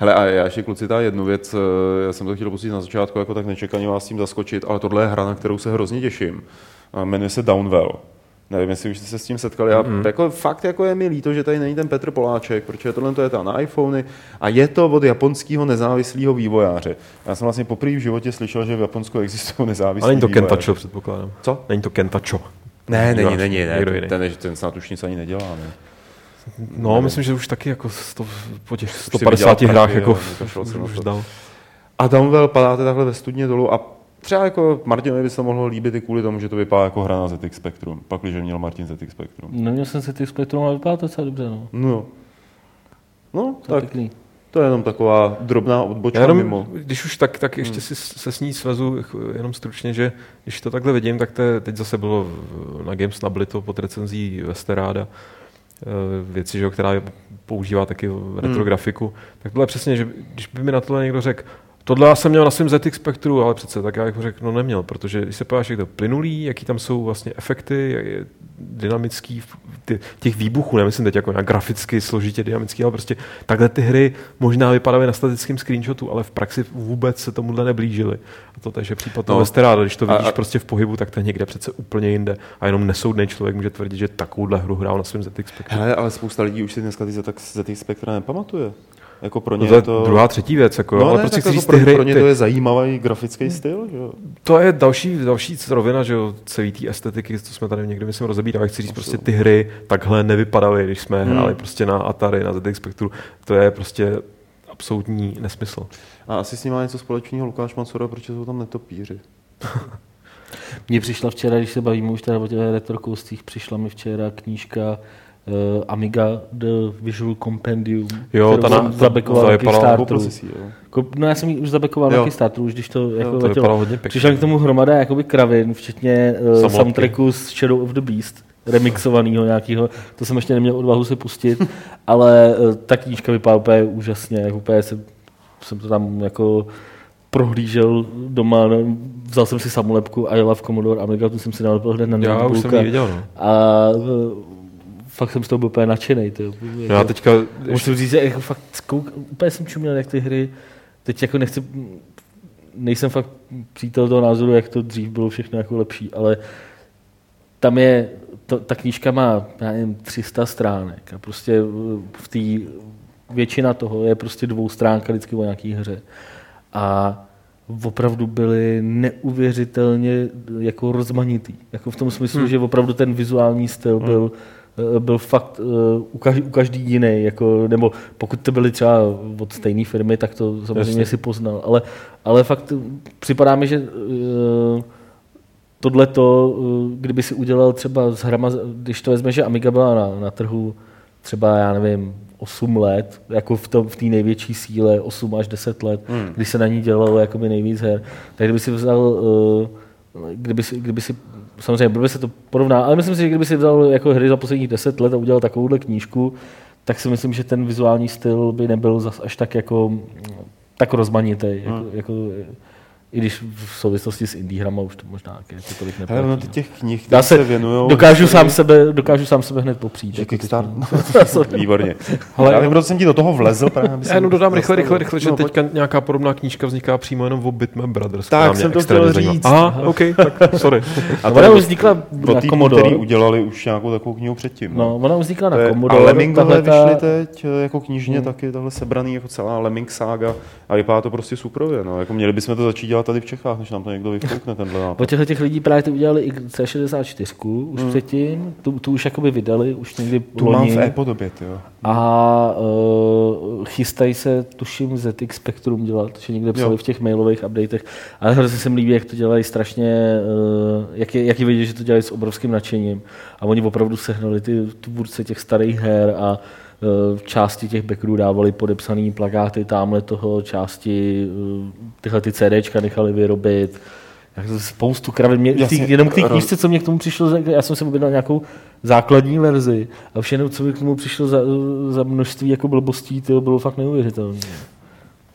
Hele, a já ještě kluci ta jednu věc, já jsem to chtěl pustit na začátku, jako tak nečekaně vás s tím zaskočit, ale tohle je hra, na kterou se hrozně těším. Jmenuje se Downwell. Nevím, jestli už jste se s tím setkali. Já jako, fakt jako je mi líto, že tady není ten Petr Poláček, protože tohle to je ta na iPhony a je to od japonského nezávislého vývojáře. Já jsem vlastně poprvé v životě slyšel, že v Japonsku existují nezávislí vývojáři. Ale není to Kentačo, předpokládám. Co? Není to Kentačo. Ne. Ten snad už nic ani nedělá, ne? No, nevím. Myslím, že už taky jako po těch 150 hrách jako už dal. A Downwell padáte takhle ve studně dolů a třeba jako Martinovi by se mohlo líbit i kvůli tomu, že to vypadá jako hra na ZX Spectrum. Pak, když měl Martin ZX Spectrum. Neměl jsem ZX Spectrum, ale vypadá to docela dobře, no. No, tak to je jenom taková drobná odbočka mimo. Když už tak ještě si se s ní svezu jenom stručně, že když to takhle vidím, tak teď zase bylo na Games na Blito pod recenzí Westeráda, věci, že, která používá taky retrografiku, tak tohle je přesně, že když by mi na tohle někdo řekl, tohle já jsem měl na svém ZX Spectru, ale přece tak já jako řekl, no neměl, protože když se podíváš, jak to plynulý, jaký tam jsou vlastně efekty, dynamický, těch výbuchů, nemyslím teď jako nějak graficky složitě dynamický, ale prostě takhle ty hry možná vypadaly na statickém screenshotu, ale v praxi vůbec se tomuhle neblížily. A to takže případ toho Westeráda, když to vidíš prostě v pohybu, tak to je někde přece úplně jinde. A jenom nesoudný člověk může tvrdit, že takovouhle hru hrál na svém ZX Spectru. Hele, ale spousta lidí už si dneska ty ZX Spectra nepamatuje. Jako pro ně to je druhá, třetí věc. Jako, no ale ne, prostě pro ně to je zajímavý grafický styl. Že? To je další rovina, že jo, celý té estetiky, co jsme tady někdy myslím rozebírali. Chci říct, prostě ty hry takhle nevypadaly, když jsme hráli prostě na Atari, na ZX Spectru. To je prostě absolutní nesmysl. A asi s ním má něco společného Lukáš Macura, protože jsou tam netopíři. Mně přišla včera, když se bavíme už teda o těch retrokoustích, přišla mi včera knížka Amiga The Visual Compendium, kterou jsem zabekoval na Kickstarteru. No já jsem ji už zabekoval na Kickstarteru, už když to jako letělo. Přišla k tomu hromada jakoby kravin, včetně soundtracku z Shadow of the Beast, remixovaného nějakého, to jsem ještě neměl odvahu se pustit, ale ta knížka vypadá úplně úžasně, úplně jsem to tam jako prohlížel doma, vzal jsem si samolepku a jela v Commodore Amiga, tu jsem si nalepil hned na notebooka. Já už jsem ji viděl, no. A fakt jsem z toho byl úplně nadšenej. Já teďka musím říct, že jako fakt úplně jsem čuměl, jak ty hry. Teď jako nejsem fakt přítel toho názoru, jak to dřív bylo všechno jako lepší, ale tam je, ta knížka má, já nevím, 300 stránek a prostě v té většina toho je prostě dvoustránka vždycky o nějaký hře. A opravdu byly neuvěřitelně jako rozmanitý. Jako v tom smyslu, že opravdu ten vizuální styl byl fakt u každý jiný, jako, nebo pokud to byly třeba od stejné firmy, tak to samozřejmě si poznal, ale fakt připadá mi, že tohleto, kdyby si udělal třeba s hrama, když to vezme, že Amiga byla na trhu třeba, já nevím, 8 let, jako v té největší síle, 8 až 10 let, kdy se na ní dělalo jakoby nejvíc her, tak kdyby si vzal, kdyby si samozřejmě, blbě se to porovná, ale myslím si, že kdyby si vzal jako hry za posledních 10 let a udělal takovouhle knížku, tak si myslím, že ten vizuální styl by nebyl zas až tak jako tak rozmanitý. Jako, i když v souvislosti s indie hrama už to možná tolik neplatí. No, těch knih, které se věnujou. Dokážu sám sebe hned popřít. Kickstarter. Výborně. Ale já vím, proto jsem ti do toho vlezl. Já jenom dodám rychle, že teďka nějaká podobná knížka vzniká přímo jenom o Bitman Brothers. Tak jsem to chtěl říct. Aha, OK, tak sorry. A ona už vznikla na Commodore. Který udělali už nějakou takovou knihu předtím. No, ona už vznikla na Commodore. A Lemmingové vyšly teď jako knižně taky, tahle sebraný jako celá Lemming sága a vypadá to prostě suprově, no, jako měli bychom to začít tady v Čechách, než nám to někdo vyfoukne tenhle nápad. Po těch lidí právě to udělali i C64 už předtím, tu už jakoby vydali, už někdy tu loni. Mám v e-podobě, jo. A chystají se, tuším, ZX Spectrum dělat, že někde psali v těch mailových updatech, ale hrozně se mi líbí, jak to dělají strašně, jak je vidět, že to dělají s obrovským nadšením a oni opravdu sehnali ty tvůrce těch starých her a v části těch backerů dávali podepsané plakáty tamhle toho, části tyhle ty CDčka nechali vyrobit. Spoustu kravin. Jenom k té knížce, co mě k tomu přišlo, já jsem si objednal nějakou základní verzi a všechno, co mi k tomu přišlo za množství jako blbostí, to bylo fakt neuvěřitelné.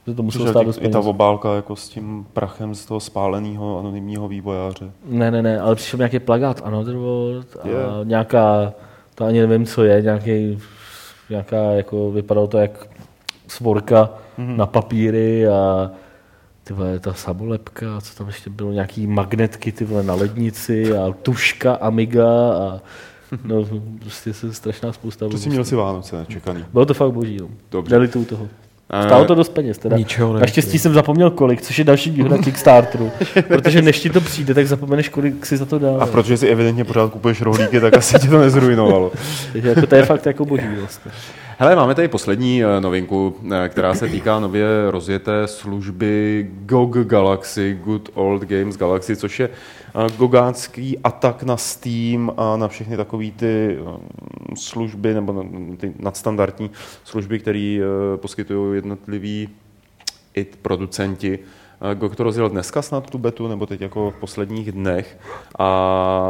Že to muselo stát dost peněz. I ta obálka jako s tím prachem z toho spáleného anonymního vývojáře. Ne, ale přišel nějaký plagát Anotherworld a nějaká, to ani nevím, co je, nějaká jako vypadalo to jak svorka na papíry a ty vole, ta samolepka, co tam ještě bylo, nějaký magnetky, ty vole, na lednici a tuška Amiga a no, prostě se strašná spousta. To jsi měl si Vánoce nečekaný. Bylo to fakt boží, no. Dobře. Nelituju toho. Stálo to dost peněz, teda. Naštěstí jsem zapomněl kolik, což je další výhoda Kickstarteru, protože než ti to přijde, tak zapomeneš, kolik si za to dal. A protože si evidentně pořád kupuješ rohlíky, tak asi tě to nezrujnovalo. Takže jako to je fakt jako boží vlastně. Hele, máme tady poslední novinku, která se týká nově rozjeté služby GOG Galaxy, Good Old Games Galaxy, což je gogánský atak na Steam a na všechny takové ty služby nebo ty nadstandardní služby, které poskytují jednotliví producenti. GOG to rozjel dneska snad tu betu, nebo teď jako v posledních dnech a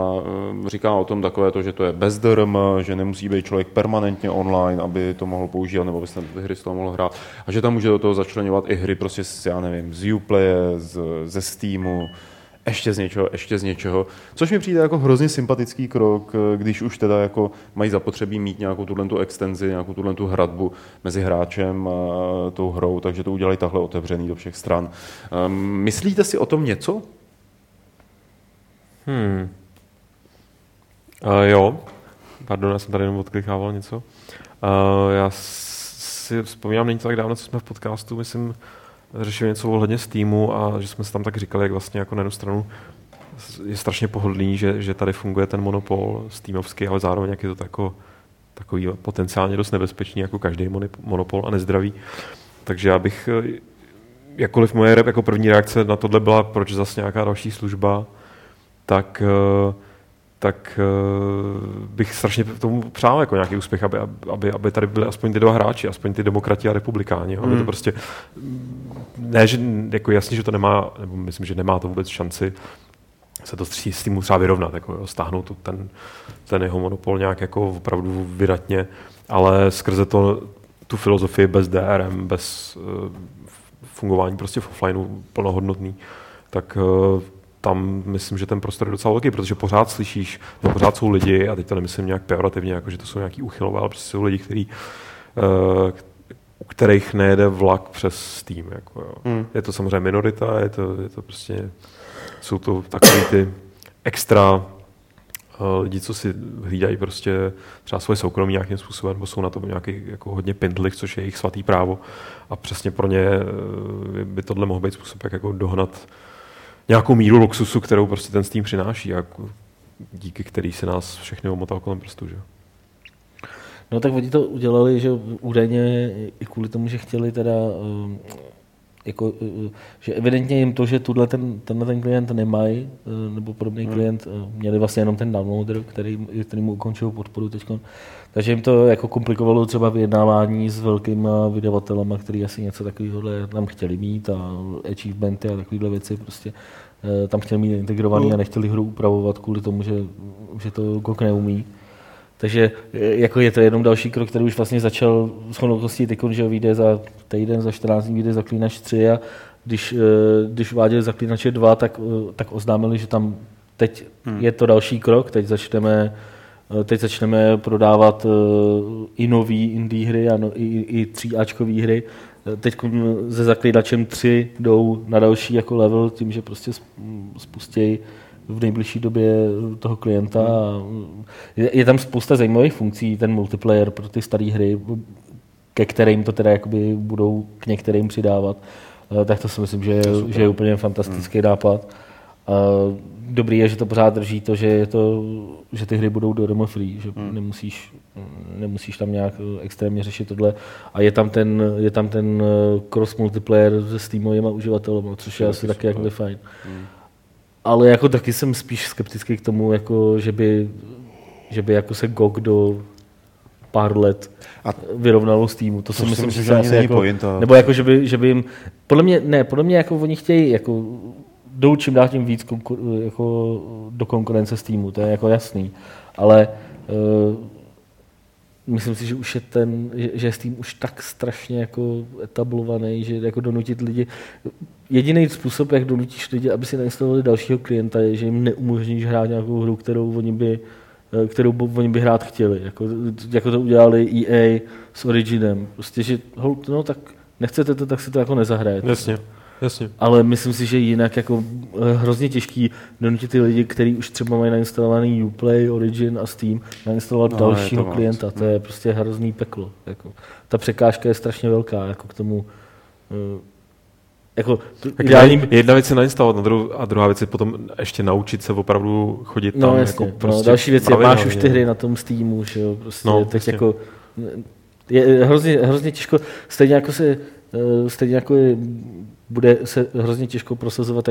říká o tom takové to, že to je bez DRM, že nemusí být člověk permanentně online, aby to mohl používat, nebo aby se ty hry z toho mohl hrát a že tam může do toho začleňovat i hry prostě z, já nevím, z Uplaye, ze Steamu, ještě z něčeho, což mi přijde jako hrozně sympatický krok, když už teda jako mají zapotřebí mít nějakou tuhlentu extenzi, nějakou tuhlentu hradbu mezi hráčem a tou hrou, takže to udělají takhle otevřený do všech stran. Myslíte si o tom něco? Jo. Pardon, já jsem tady jenom odklikával něco. Já si vzpomínám, není to tak dávno, co jsme v podcastu, myslím, řešili něco ohledně Steamu a že jsme si tam tak říkali, jak vlastně jako na jednu stranu je strašně pohodlný, že tady funguje ten monopol steamovský, ale zároveň jak je to takový potenciálně dost nebezpečný, jako každý monopol a nezdravý. Takže já bych, jakkoliv moje jako první reakce na tohle byla, proč zase nějaká další služba, tak bych strašně tomu přál jako nějaký úspěch, aby tady byli aspoň ty dva hráči, aspoň ty demokrati a republikáni. Aby to prostě, ne, že, jako jasně, že to nemá, nebo myslím, že nemá to vůbec šanci se to s tím třeba vyrovnat, jako stáhnout ten jeho monopol nějak jako opravdu vydatně, ale skrze to tu filozofii bez DRM, bez fungování prostě v offlineu plnohodnotný, tak tam myslím, že ten prostor je docela velký, protože pořád slyšíš, nebo pořád jsou lidi, a teď to nemyslím nějak pejorativně, jako že to jsou nějaký uchylové, ale prostě jsou lidi, u kterých nejede vlak přes Steam. Jako, jo. Je to samozřejmě minorita, je to prostě, jsou to takový ty extra lidi, co si hlídají prostě třeba svoje soukromí nějakým způsobem, nebo jsou na to nějaký jako hodně pindlich, což je jejich svatý právo. A přesně pro ně by tohle mohl být způsob, jak jako dohnat nějakou míru luxusu, kterou prostě ten Steam přináší a díky který se nás všechny omotal kolem prstů, že? No tak oni to udělali, že údajně i kvůli tomu, že chtěli teda jako, že evidentně jim to, že tenhle ten klient nemají, nebo podobný klient, měli vlastně jenom ten downloader, který mu ukončil podporu teďkon. Takže jim to jako komplikovalo třeba vyjednávání s velkýma vydavatelama, který asi něco takového tam chtěli mít a achievementy a takovéhle věci prostě tam chtěli mít integrovaný a nechtěli hru upravovat kvůli tomu, že to GOG neumí. Takže jako je to jenom další krok, který už vlastně začal s hodnotností tykon, že vyjde za týden, za 14 dní vyjde Zaklínač 3 a když uváděli Zaklínače 2, tak oznámili, že tam teď je to další krok, teď začneme prodávat i nový indie hry a i 3Ačkový hry. Teď se Zaklínačem 3 jdou na další jako level tím, že prostě spustějí v nejbližší době toho klienta. Je tam spousta zajímavých funkcí, ten multiplayer pro ty staré hry, ke kterým to teda jakoby budou k některým přidávat. Tak to si myslím, že je úplně fantastický nápad. Dobrý je, že to pořád drží to, že ty hry budou DRM free, že nemusíš tam nějak extrémně řešit tohle. A je tam ten cross multiplayer se Steamovýma uživatelům, což je asi taky jakoby fajn. Ale jako taky jsem spíš skeptický k tomu, jako že by jako se GOG do pár let vyrovnalo s týmu. To si myslím, že asi není pointa. Nebo jako že by jim podle mě jako oni chtějí jako jdou čím dál tím víc jako do konkurence s týmu, to je jako jasný. Ale Myslím si, že už je ten, že Steam už tak strašně jako etablovaný, že jako donutit lidi. Jediný způsob, jak donutíš lidi, aby si nainstalovali dalšího klienta, je, že jim neumožníš hrát nějakou hru, kterou oni by hrát chtěli. Jako to udělali EA s Originem. Prostě, že no tak nechcete to, tak si to jako nezahrajete. Jasně. Ale myslím si, že jinak jako hrozně těžký donutit ty lidi, kteří už třeba mají nainstalovaný Uplay, Origin a Steam, nainstalovat dalšího klienta. To je prostě hrozný peklo. Jako. Ta překážka je strašně velká jako k tomu. Jedna věc je nainstalovat, a druhá věc je potom ještě naučit se opravdu chodit tam. Jasně, jako prostě další věc je, máš už ty hry na tom Steamu, že jo, prostě, tak jako je hrozně těžko, stejně jako bude se hrozně těžko prosazovat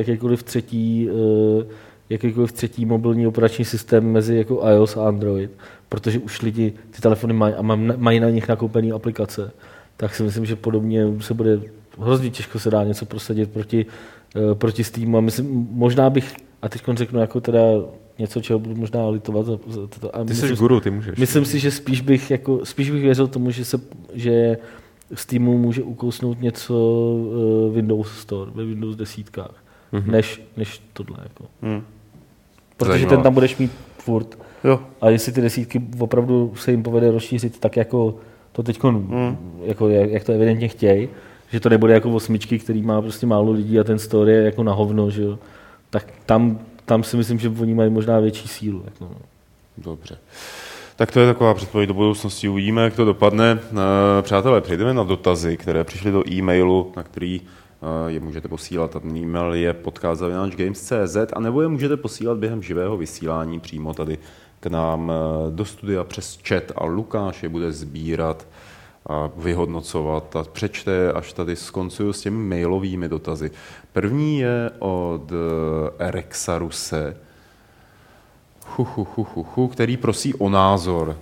jakýkoliv třetí mobilní operační systém mezi jako iOS a Android, protože už lidi ty telefony mají a mají na nich nakoupený aplikace, tak si myslím, že podobně se bude hrozně těžko se dá něco prosadit proti Steamu a myslím, možná bych, a teď řeknu jako teda něco, čeho budu možná litovat. Ty jsi guru, ty můžeš. Myslím si, že spíš bych věřil tomu, že Steamu může ukousnout něco Windows Store, ve Windows 10, než tohle. Jako. Protože zajímavé. Ten tam budeš mít furt. Jo. A jestli ty 10 opravdu se jim povede rozšířit tak, jako to teď jako, jak to evidentně chtějí, že to nebude jako 8, který má prostě málo lidí a ten store je jako na hovno, že jo? Tak tam si myslím, že oni mají možná větší sílu. Jako. Dobře. Tak to je taková předpověď do budoucnosti, uvidíme, jak to dopadne. Přátelé, přejdeme na dotazy, které přišly do e-mailu, na který je můžete posílat. Ten e-mail je podcast@games.cz a nebo je můžete posílat během živého vysílání přímo tady k nám do studia přes chat a Lukáš je bude sbírat a vyhodnocovat a přečte, až tady skoncuju s těmi mailovými dotazy. První je od Rexaruse, který prosí o názor.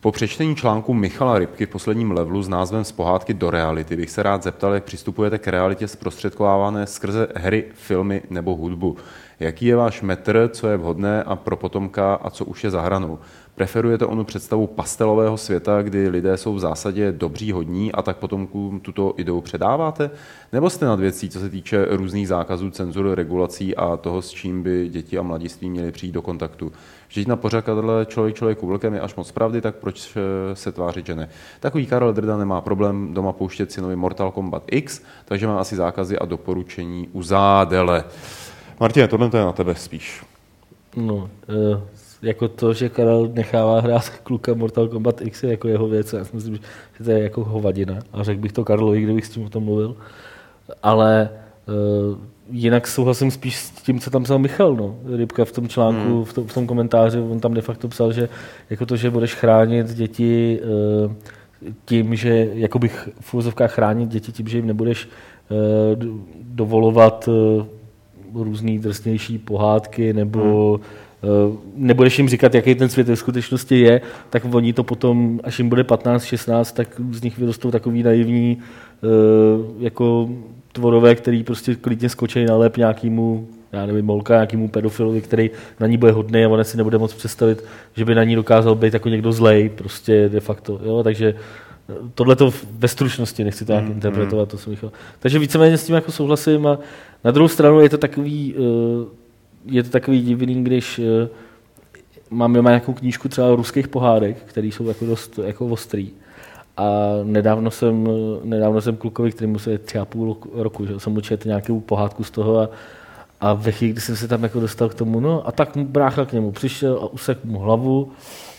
Po přečtení článku Michala Rybky v posledním levelu s názvem Z pohádky do reality bych se rád zeptal, jak přistupujete k realitě zprostředkovávané skrze hry, filmy nebo hudbu. Jaký je váš metr, co je vhodné a pro potomka a co už je za hranou? Preferujete onu představu pastelového světa, kdy lidé jsou v zásadě dobří, hodní a tak potomkům tuto ideu předáváte? Nebo jste nad věcí, co se týče různých zákazů, cenzur, regulací a toho, s čím by děti a mladiství měli přijít do kontaktu? Vždyť na pořadadle člověku vlkem je až moc pravdy, tak proč se tvářit, že ne? Takový Karel Drda nemá problém doma pouštět synovi Mortal Kombat X, takže má asi zákazy a doporučení u zádele. Martine, tohle to je na tebe spíš. No, jako to, že Karel nechává hrát kluka Mortal Kombat X je jako jeho věc. Já si myslím, že to je jako hovadina. A řekl bych to Karlovi, kdybych s tím o tom mluvil. Ale jinak souhlasím spíš s tím, co tam psal Michal. No. Rybka v tom článku, v tom komentáři, on tam de facto psal, že jako to, že budeš chránit děti tím, že jako bych v úvozovkách chránit děti tím, že jim nebudeš dovolovat různý drsnější pohádky nebo nebudeš jim říkat, jaký ten svět ve skutečnosti je, tak oni to potom, až jim bude 15, 16, tak z nich vyrostou takový naivní jako tvorové, který prostě klidně skočí na lep nějakýmu, já nevím, molka, nějakýmu pedofilovi, který na ní bude hodný a ona si nebude moc představit, že by na ní dokázal být jako někdo zlej, prostě de facto, jo, takže tohle to ve stručnosti, nechci to nějak interpretovat, to jsem Michal. Takže víceméně s tím jako souhlasím a na druhou stranu je to takový divný, když máme nějakou knížku třeba ruských pohádek, které jsou jako dost jako ostrý. A nedávno jsem klukovi, kterému se 3,5 roku, že jsem učil nějakou pohádku z toho a ve chvíli, kdy jsem se tam jako dostal k tomu, no a tak mu brácha k němu přišel a usek mu hlavu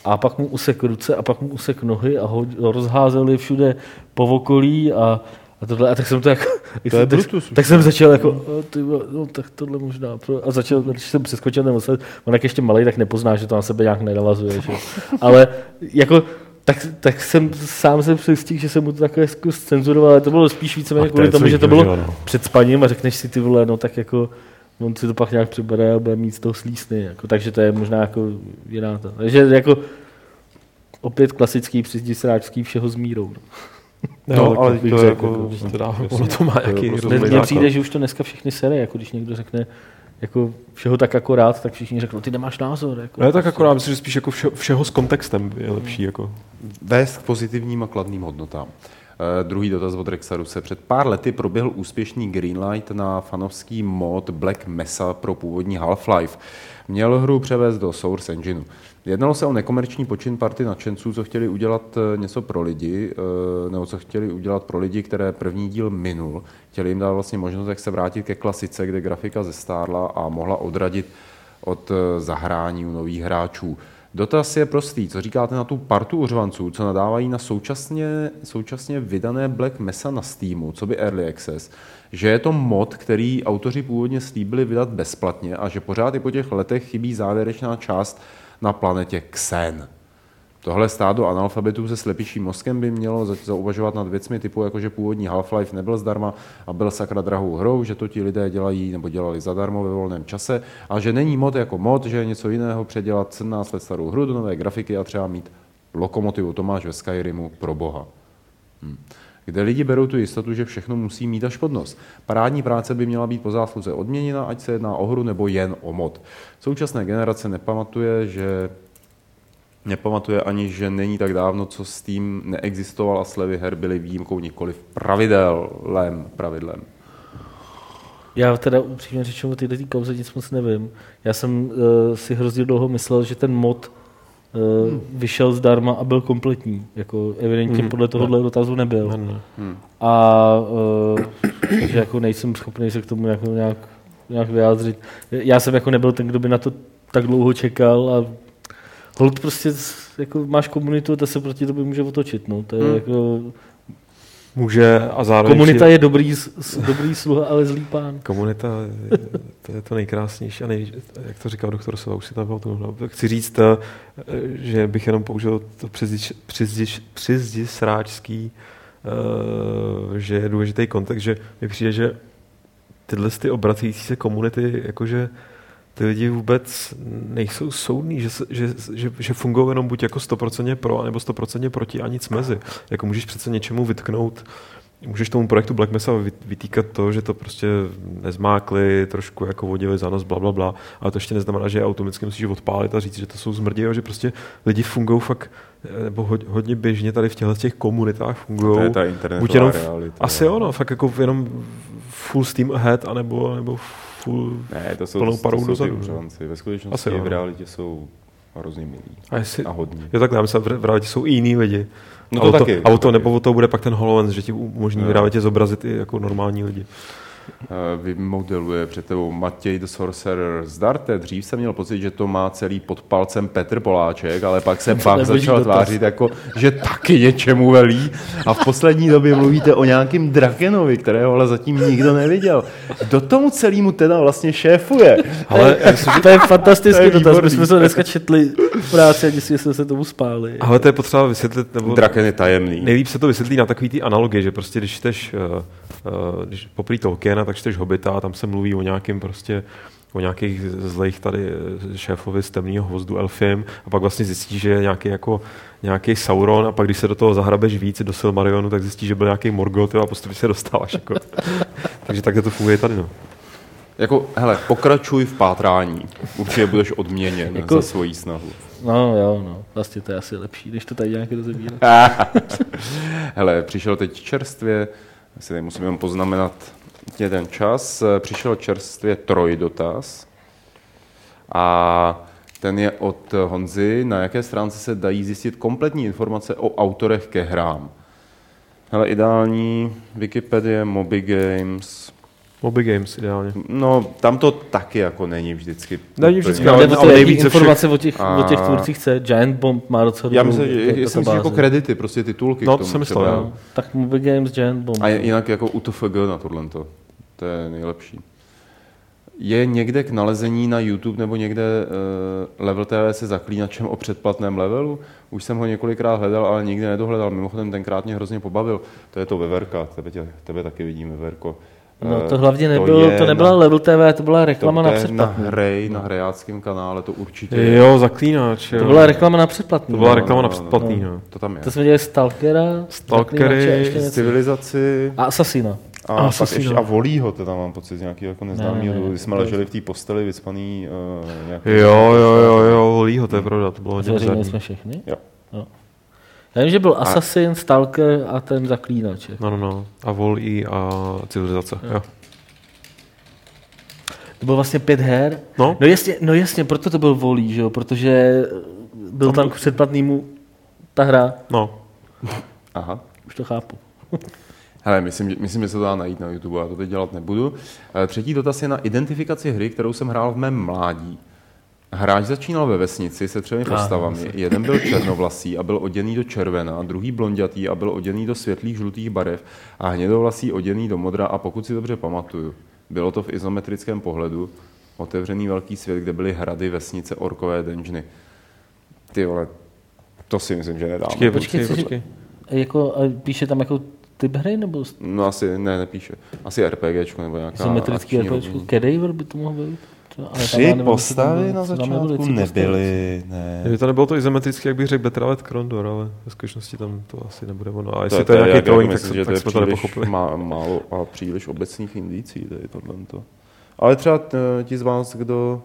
a pak mu usek ruce a pak mu usek nohy a ho rozházeli všude po okolí a tohle, a tak jsem to jako, tak jsem začal jako, tak tohle možná, a začal, když jsem přeskočil ten odstavec, on jak ještě malej, tak nepozná, že to na sebe nějak nenavazuje, že? Ale jako, tak jsem sám se přistihl, že jsem mu to takhle zcenzuroval, ale to bylo spíš víceméně kvůli tomu, že to bylo před spaním a řekneš si ty vole, no tak jako, on si to pak nějak přebere a bude mít z toho slísny, jako, takže to je možná jako jiná ta, takže jako opět klasický přizdisáčský všeho s mírou. No, ale to je jako, ono to má jaký rozumný. Mně přijde, že už to dneska všechny sere, jako když někdo řekne jako všeho tak akorát, tak všichni řeknou, ty nemáš názor. Jako, ne, tak akorát myslím, že spíš jako všeho s kontextem je lepší. Jako. vést k pozitivním a kladným hodnotám. Druhý dotaz od Rexaru se. Před pár lety proběhl úspěšný greenlight na fanovský mod Black Mesa pro původní Half-Life. Měl hru převést do Source Engineu. Jednalo se o nekomerční počin party nadšenců, co chtěli udělat něco pro lidi, nebo co chtěli udělat pro lidi, které první díl minul. Chtěli jim dát vlastně možnost, jak se vrátit ke klasice, kde grafika zestárla a mohla odradit od zahrání u nových hráčů. Dotaz je prostý. Co říkáte na tu partu uřvanců, co nadávají na současně vydané Black Mesa na Steamu, co by Early Access, že je to mod, který autoři původně slíbili vydat bezplatně a že pořád i po těch letech chybí závěrečná část na planetě Xen. Tohle stádo analfabetů se slepičím mozkem by mělo zauvažovat nad věcmi typu, jakože původní Half-Life nebyl zdarma a byl sakra drahou hrou, že to ti lidé dělají nebo dělali zadarmo ve volném čase a že není mod jako mod, že je něco jiného předělat 17 let starou hru do nové grafiky a třeba mít lokomotivu Tomáš ve Skyrimu pro boha. Kde lidi berou tu jistotu, že všechno musí mít až pod nos. Parádní práce by měla být po zásluze odměněna, ať se jedná o hru nebo jen o mod. Současné generace nepamatuje ani, že není tak dávno, co Steam neexistoval a slevy her byly výjimkou, nikoliv pravidlem. Já teda upřímně řečeno tyhle kouze nic moc nevím. Já jsem si hrozně dlouho myslel, že ten mod vyšel zdarma a byl kompletní. Jako evidentně podle tohohle dotazu nebyl. A že jako nejsem schopný se k tomu nějak vyjádřit. Já jsem jako nebyl ten, kdo by na to tak dlouho čekal a hold prostě jako máš komunitu, ta se proti tobě může otočit, no. To je jako může a zároveň komunita je dobrý sluha, ale zlý pán. Komunita je to nejkrásnější a jak to říkal doktor Sova, už si tam byl to. Chci říct, že bych jenom použil to přizdisráčský, že je důležitý kontext, že mi přijde, že tyhle ty obracející se komunity jakože ty lidi vůbec nejsou soudní, že fungují jenom buď jako 100% pro, nebo 100% proti a nic mezi. Jako můžeš přece něčemu vytknout, můžeš tomu projektu Black Mesa vytýkat to, že to prostě nezmákli, trošku jako vodili za nos, blablabla, ale to ještě neznamená, že je automaticky musíš odpálit a říct, že to jsou zmrdě, že prostě lidi fungují fakt, nebo hodně běžně tady v těch komunitách fungují. To je ta buď jenom realita. Asi ono, fakt jako jenom full steam ahead, anebo ne, to jsou ty uřvanci. Ve skutečnosti v realitě jsou hrozně milí a hodní. Jo, tak dám se, v realitě jsou i jiný lidi. No to taky. A o toho bude pak ten HoloLens, že ti umožní v realitě zobrazit i jako normální lidi. Vymodeluje před tebou Matěj the Sorcerer. Zdarte, dřív jsem měl pocit, že to má celý pod palcem Petr Poláček, ale pak jsem začal tvářit jako, že taky něčemu velí. A v poslední době mluvíte o nějakým Drakenovi, kterého ale zatím nikdo neviděl. Kdo tomu celému teda vlastně šéfuje? Ale to je fantastický dotaz. My jsme se dneska četli v práci a děsili jsme se tomu spáli. Ale to je potřeba vysvětlit. Nebo Draken je tajemný. Nejlíp se to vysvětlí na takový ty analogie, že prostě když poprý Tolkiena, tak čteš Hobita a tam se mluví o nějakým prostě o nějakých zlejch tady šéfovi z temného hvozdu Elfim a pak vlastně zjistí, že je nějaký Sauron a pak když se do toho zahrabeš víc do Silmarionu, tak zjistí, že byl nějaký Morgoth a postupně se dostáváš. Jako. Takže takhle to funguje tady. No. Jako, hele, pokračuj v pátrání. Určitě budeš odměněn jako za svoji snahu. No jo, no. Vlastně to je asi lepší, než to tady nějaké rozebírat. Hele, přišel teď čerstvě, asi tady musím jenom poznamenat jeden čas. Přišel čerstvě trojdotaz a ten je od Honzy. Na jaké stránce se dají zjistit kompletní informace o autorech ke hrám? Hele, ideální Wikipedie, Moby Games ideálně. No, tam to taky jako není vždycky. Není vždycky, ale nejvíc všech informace o těch tvůrcích chce. Giant Bomb má docela dobrou databázi. Já myslím, že jako kredity, prostě titulky. No, to jsem myslel, jo. Tak Moby Games, Giant Bomb. A jinak jako UTFG na tohleto. To je nejlepší. Je někde k nalezení na YouTube nebo někde Level TV se Zaklínačem o předplatném levelu? Už jsem ho několikrát hledal, ale nikdy nedohledal. Mimochodem tenkrát mě hrozně pobavil. To je to Veverka, tebe taky vidím, Veverko. No to hlavně nebyla Level TV, to byla reklama na předplatný. Na hrajáckém kanále to určitě je. Jo, Zaklínač. Jo. To byla reklama na předplatný. No. To tam je. To jsme dělali Stalkery, Civilizaci. A Asasina. A Volího, to tam mám pocit z nějakého jako neznámého. Když jsme leželi v té posteli vycpaný nějaký. Jo, Volího, to je pravda. To bylo hodně. Zveřejnili jsme všechny? Jo. Já vím, že byl Assassin, Stalker a ten Zaklínač. No. A Vol-E a Civilizace. Jo. To bylo vlastně 5 her. No jasně, proto to byl Vol-E, že jo? Protože byl tam k předplatnému ta hra. No. Aha. Už to chápu. Hele, myslím, že se to dá najít na YouTube, já to teď dělat nebudu. Třetí dotaz je na identifikaci hry, kterou jsem hrál v mém mládí. Hráč začínal ve vesnici se třemi postavami. Jeden byl černovlasý a byl oděný do červena, druhý blondětý a byl oděný do světlých žlutých barev a hnědovlasý oděný do modra a pokud si dobře pamatuju, bylo to v izometrickém pohledu otevřený velký svět, kde byly hrady, vesnice, orkové dungeony. Ty vole, to si myslím, že nedá. Počkej. Jako, píše tam jako typ hry nebo? No asi, nepíše. Asi RPGčko nebo nějaká izometrický RPGčko. Cadaver by to mohlo být? Tři postavy na začátku nebyly. Ne. Kdyby to nebylo to izometrický, jak bych řekl Betravet Krondor, ale ve skutečnosti tam to asi nebude ono. A jestli to je nějaký trolling, tak jsme to nepochopili. Málo a příliš obecných indicí tady tohleto. Ale třeba ti z vás, kdo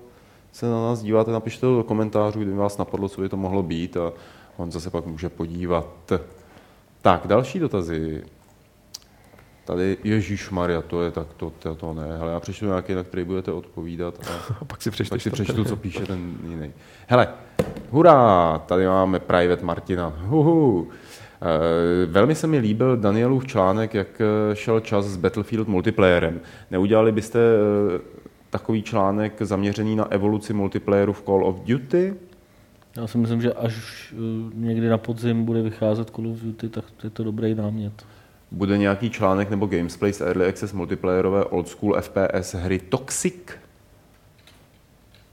se na nás díváte, napište to do komentářů, kdyby vás napadlo, co by to mohlo být a on zase pak může podívat. Tak, další dotazy. Tady ježišmarja, to je tak, to ne. Hele, já přečtu nějaký, na který budete odpovídat. A pak si přečtu, co píše ten jiný. Hele, hurá, tady máme Private Martina. Velmi se mi líbil Danielův článek, jak šel čas s Battlefield multiplayerem. Neudělali byste takový článek zaměřený na evoluci multiplayeru v Call of Duty? Já si myslím, že až někdy na podzim bude vycházet Call of Duty, tak je to dobrý námět. Bude nějaký článek nebo gamesplay z Early Access multiplayerové old school FPS hry Toxic?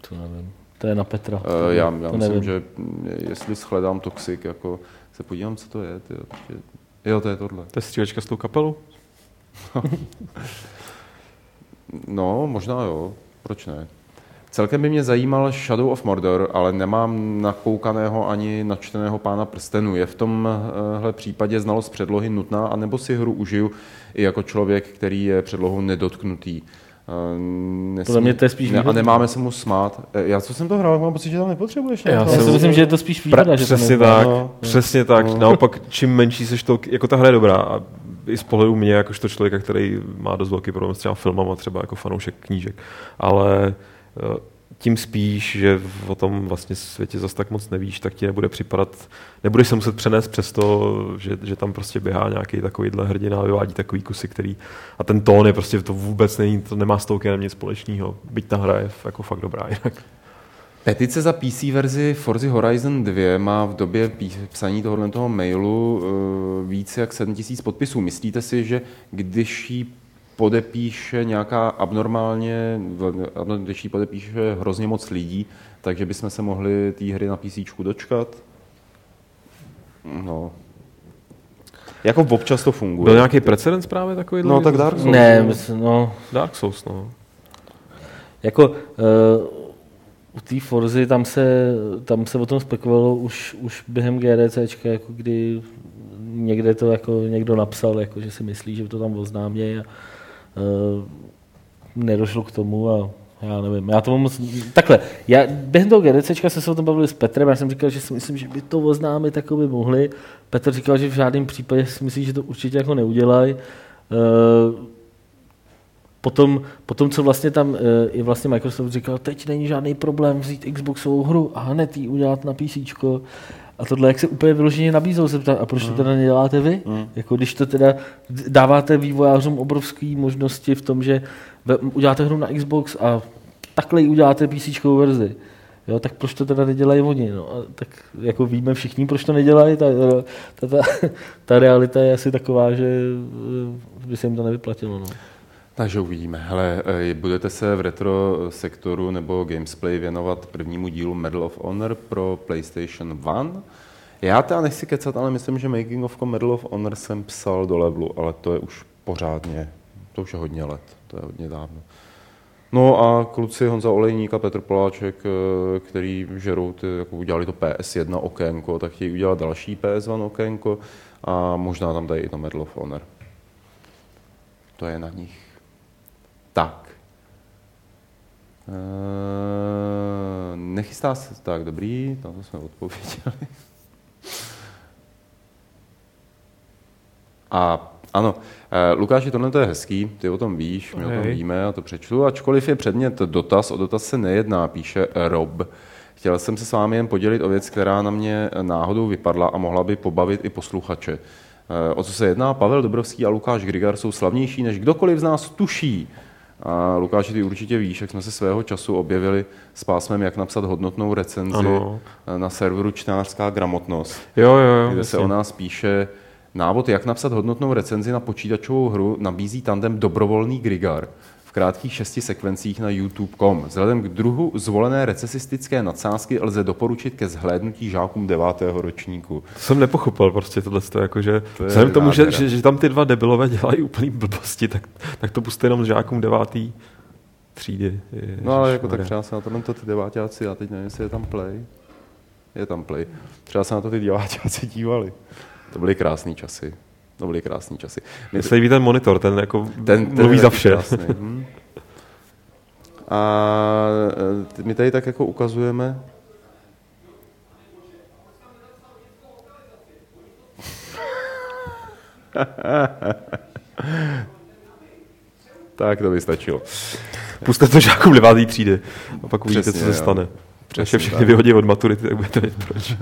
To nevím. To je na Petra. Já myslím, nevím. Že jestli shledám Toxic, jako se podívám, co to je. Jo, to je tohle. To je střílečka s tou kapelou? No, možná jo. Proč ne? Celkem by mě zajímal Shadow of Mordor, ale nemám nakoukaného ani načteného Pána prstenů. Je v tomhle případě znalost předlohy nutná, anebo si hru užiju i jako člověk, který je předlohou nedotknutý? A nemáme se mu smát. Já co jsem to hrál, mám pocit, že tam nepotřebuješ. Já si myslím, že je to spíš výhoda. Přesně tak. Naopak, čím menší seš to, jako ta hra je dobrá. A i z pohledu mě, jakožto člověka, který má dost velký problém s třeba filmama, třeba jako fanoušek knížek. Ale tím spíš, že o tom vlastně světě zas tak moc nevíš, tak ti nebude připadat, nebudeš se muset přenést přes to, že tam prostě běhá nějaký takovýhle hrdina a vyvádí takový kusy, který... A ten tón je prostě, to vůbec není, to nemá s Tolkienem nic společného, byť ta hra je jako fakt dobrá jinak. Petice za PC verzi Forza Horizon 2 má v době psaní tohoto mailu více jak 7000 podpisů. Myslíte si, že když ji podepíše nějaká když ji podepíše hrozně moc lidí, takže bychom se mohli té hry na PCčku dočkat? No. Jako občas to funguje. Byl nějaký precedens právě takový? No tak Dark Souls. Ne, myslím, no. Dark Souls, no. Jako u té Forzy tam se o tom spekulovalo už během GDCčka, jako kdy někde to jako někdo napsal, jako že si myslí, že to tam oznámějí a nedošlo k tomu a já nevím, já tomu moc... Takhle, já během toho GDCčka jsem se o tom bavil s Petrem, já jsem říkal, že si myslím, že by to oznámit jako by mohli. Petr říkal, že v žádném případě si myslí, že to určitě jako neudělají. Potom, co vlastně tam i vlastně Microsoft říkal, teď není žádný problém vzít Xboxovou hru a hned ji udělat na PCčko. A tohle, jak se úplně vyloženě nabízel, se ptám, a proč to teda neděláte vy? Jako, když to teda dáváte vývojářům obrovské možnosti v tom, že uděláte hru na Xbox a takhle ji uděláte PCčkovou verzi. Jo, tak proč to teda nedělají oni? No? A tak jako víme všichni, proč to nedělají. Ta realita je asi taková, že by se jim to nevyplatilo. No. Takže uvidíme. Hele, budete se v retro sektoru nebo Gamesplay věnovat prvnímu dílu Medal of Honor pro PlayStation 1? Já teda nechci kecat, ale myslím, že Making of Medal of Honor jsem psal do levelu, ale to je už pořádně, to už je hodně let, to je hodně dávno. No a kluci Honza Olejník a Petr Poláček, který žerou, jako udělali to PS1 okénko, tak chtějí udělat další PS1 okénko a možná tam dají i to Medal of Honor. To je na nich. Tak. Nechystá se... Tak, dobrý, na to jsme odpověděli. A ano, Lukáši, tohle to je hezký, ty o tom víš, my o tom víme, a to přečtu, ačkoliv je předmět dotaz, o dotaz se nejedná, píše Rob. Chtěl jsem se s vámi jen podělit o věc, která na mě náhodou vypadla a mohla by pobavit i posluchače. O co se jedná? Pavel Dobrovský a Lukáš Grigar jsou slavnější, než kdokoliv z nás tuší. A Lukáši, ty určitě víš, jak jsme se svého času objevili s pásmem, jak napsat hodnotnou recenzi na serveru Čtenářská gramotnost, kde se o nás píše: Návod, jak napsat hodnotnou recenzi na počítačovou hru, nabízí tandem Dobrovolný Grigar v krátkých 6 sekvencích na youtube.com. Vzhledem k druhu zvolené recesistické nadsázky lze doporučit ke zhlédnutí žákům 9. ročníku. To jsem nepochopil prostě tohleto, jakože vzhledem k tomu, že tam ty dva debilové dělají úplný blbosti, tak to puste jenom žákům 9. třídy. Ježiš, no ale jako tak třeba se na tohle ty deváťáci, já teď nevím, jestli je tam play. Je tam play. Třeba se na to ty deváťáci dívali. To byly krásný časy. Mě se líbí ten monitor, ten jako ten mluví za vše. A my tady tak jako ukazujeme. Tak to by stačilo. Pusťte to žákům 9. třídy a pak uvidíte, co se stane. Přesně, až všechny vyhodí od maturity, tak budete vědět proč.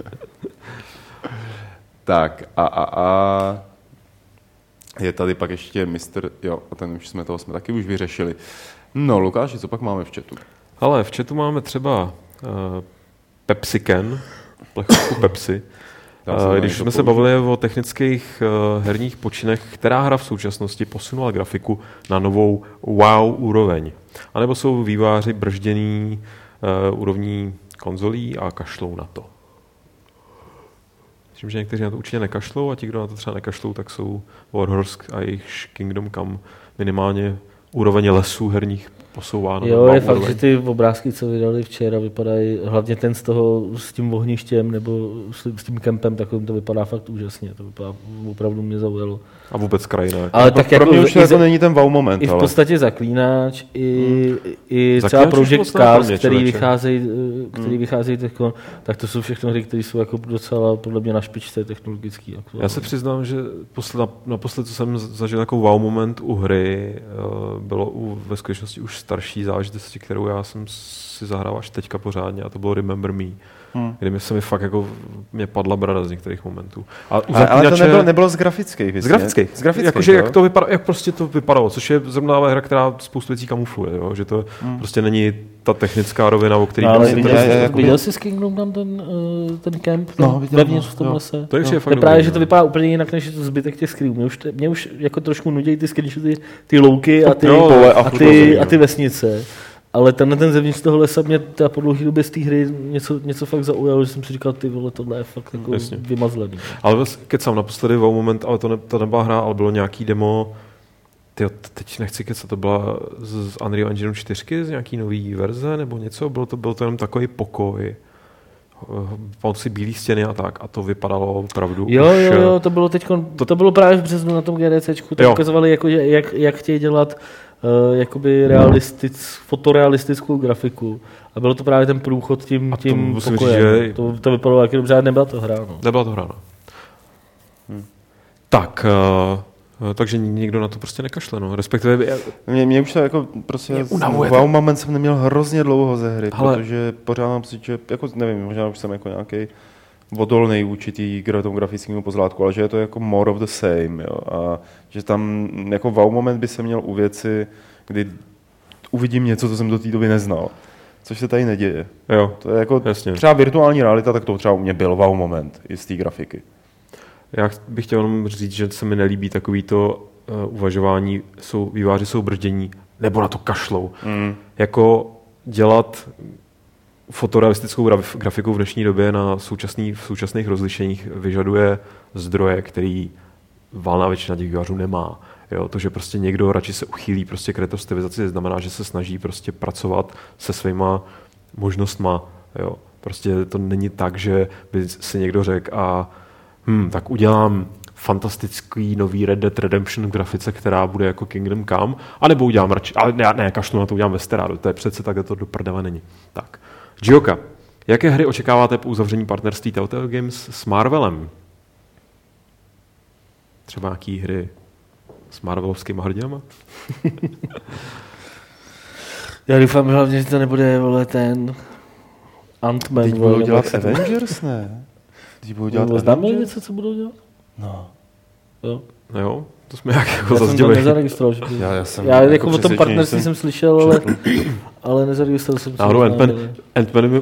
Tak a je tady pak ještě mistr, jo, a ten už jsme taky už vyřešili. No, Lukáši, co pak máme v chatu? Hele, v chatu máme třeba PepsiCan, plechovku Pepsi. Když jsme se bavili o technických herních počinech, která hra v současnosti posunula grafiku na novou wow úroveň? A nebo jsou vývojáři brždění úrovní konzolí a kašlou na to? Myslím, že někteří na to určitě nekašlou a ti, kdo na to třeba nekašlou, tak jsou Warhorse a jejich Kingdom Come minimálně úroveň lesů herních posouváno. Jo, je fakt, že ty obrázky, co vydali včera, vypadají, hlavně ten z toho s tím ohništěm nebo s tím kempem, takovým, to vypadá fakt úžasně. To vypadá, opravdu mě zaujalo. A vůbec krajina. Ale tak pro mě už to není ten wow moment. I v podstatě Zaklínač, i třeba Project Cars, který vycházejí teď, tak to jsou všechno hry, které jsou jako docela podle mě na špičce technologický. Aktuálně. Já se přiznám, že naposled, co jsem zažil jako wow moment u hry, bylo ve skutečnosti už starší zážitosti, kterou já jsem si zahrál až teďka pořádně, a to bylo Remember Me, kdy mi fakt jako mě padla brada z některých momentů. Ale to nebylo z grafických věcí. Z grafických. Jakože jak prostě to vypadalo, což je zrovna hra, která spoustu věcí kamufluje, jo? Že to prostě není ta technická rovina, o který... Ale viděl jsi s Kingdom Come ten camp? No, viděl. V tom lese. To je fakt právě, že to vypadá úplně jinak, než zbytek těch screenů. Mě už jako trošku nudějí ty screeny, ty louky a ty vesnice. Ale ten zevnitř toho lesa mě teda po dlouhé době z té hry něco fakt zaujalo, že jsem si říkal, ty vole, tohle je fakt jako vymazlený. Ale kecám, naposledy wow moment, ale to nebyla hra, ale bylo nějaký demo, teď nechci kecat, to byla z Unreal Engine 4, z nějaký nový verze nebo něco, bylo to jenom takový pokoj. Pouci bílý stěny a tak, a to vypadalo opravdu jo, to bylo teďko, to bylo právě v březnu na tom GDCčku, to ukazovali, jako, jak chtějí dělat jakoby fotorealistickou grafiku. A bylo to právě ten průchod tím pokojem. Říct, to vypadalo jako dobře, ale nebyla to hra. No. Tak, takže nikdo na to prostě nekašle, no. Respektive... Mě už to jako prostě... Wow moment jsem neměl hrozně dlouho ze hry, protože pořád mám pocit, že jako nevím, možná už jsem jako nějaký odolnej vůči tomu grafickému pozlátku, ale že je to jako more of the same, jo. A že tam jako wow moment by se měl u věci, kdy uvidím něco, co jsem do té doby neznal, což se tady neděje. Jo, to je jako jasně. Třeba virtuální realita, tak to třeba u mě byl wow moment i z té grafiky. Já bych chtěl jenom říct, že se mi nelíbí takový to uvažování, výváři jsou brždění, nebo na to kašlou. Jako dělat fotorealistickou grafiku v dnešní době v současných rozlišeních vyžaduje zdroje, který valná většina těch vývářů nemá. Jo, to, že prostě někdo radši se uchýlí prostě k retrostylizaci, znamená, že se snaží prostě pracovat se svýma možnostma. Jo. Prostě to není tak, že by si někdo řekl a tak udělám fantastický nový Red Dead Redemption grafice, která bude jako Kingdom Come, anebo udělám radši, ale ne, kašlu na to, udělám Westerado, to je přece tak, to do prdele není. Tak. Gioka, jaké hry očekáváte po uzavření partnerství Telltale Games s Marvelem? třeba nějaký hry s marvelovskýma hrdinama? Já doufám hlavně, že to nebude, vole, ten Ant-Man. Teď budou dělat Avengers, ne? Teď budou dělat Avengers? Známe něco, co budou dělat? No. Jo. No jo, to jsme nějak jako zazděli. Já jsem to nezaregistroval. Já jako o tom partnerství jsem slyšel, ale nezaregistroval jsem. Náhodou Ant-Man,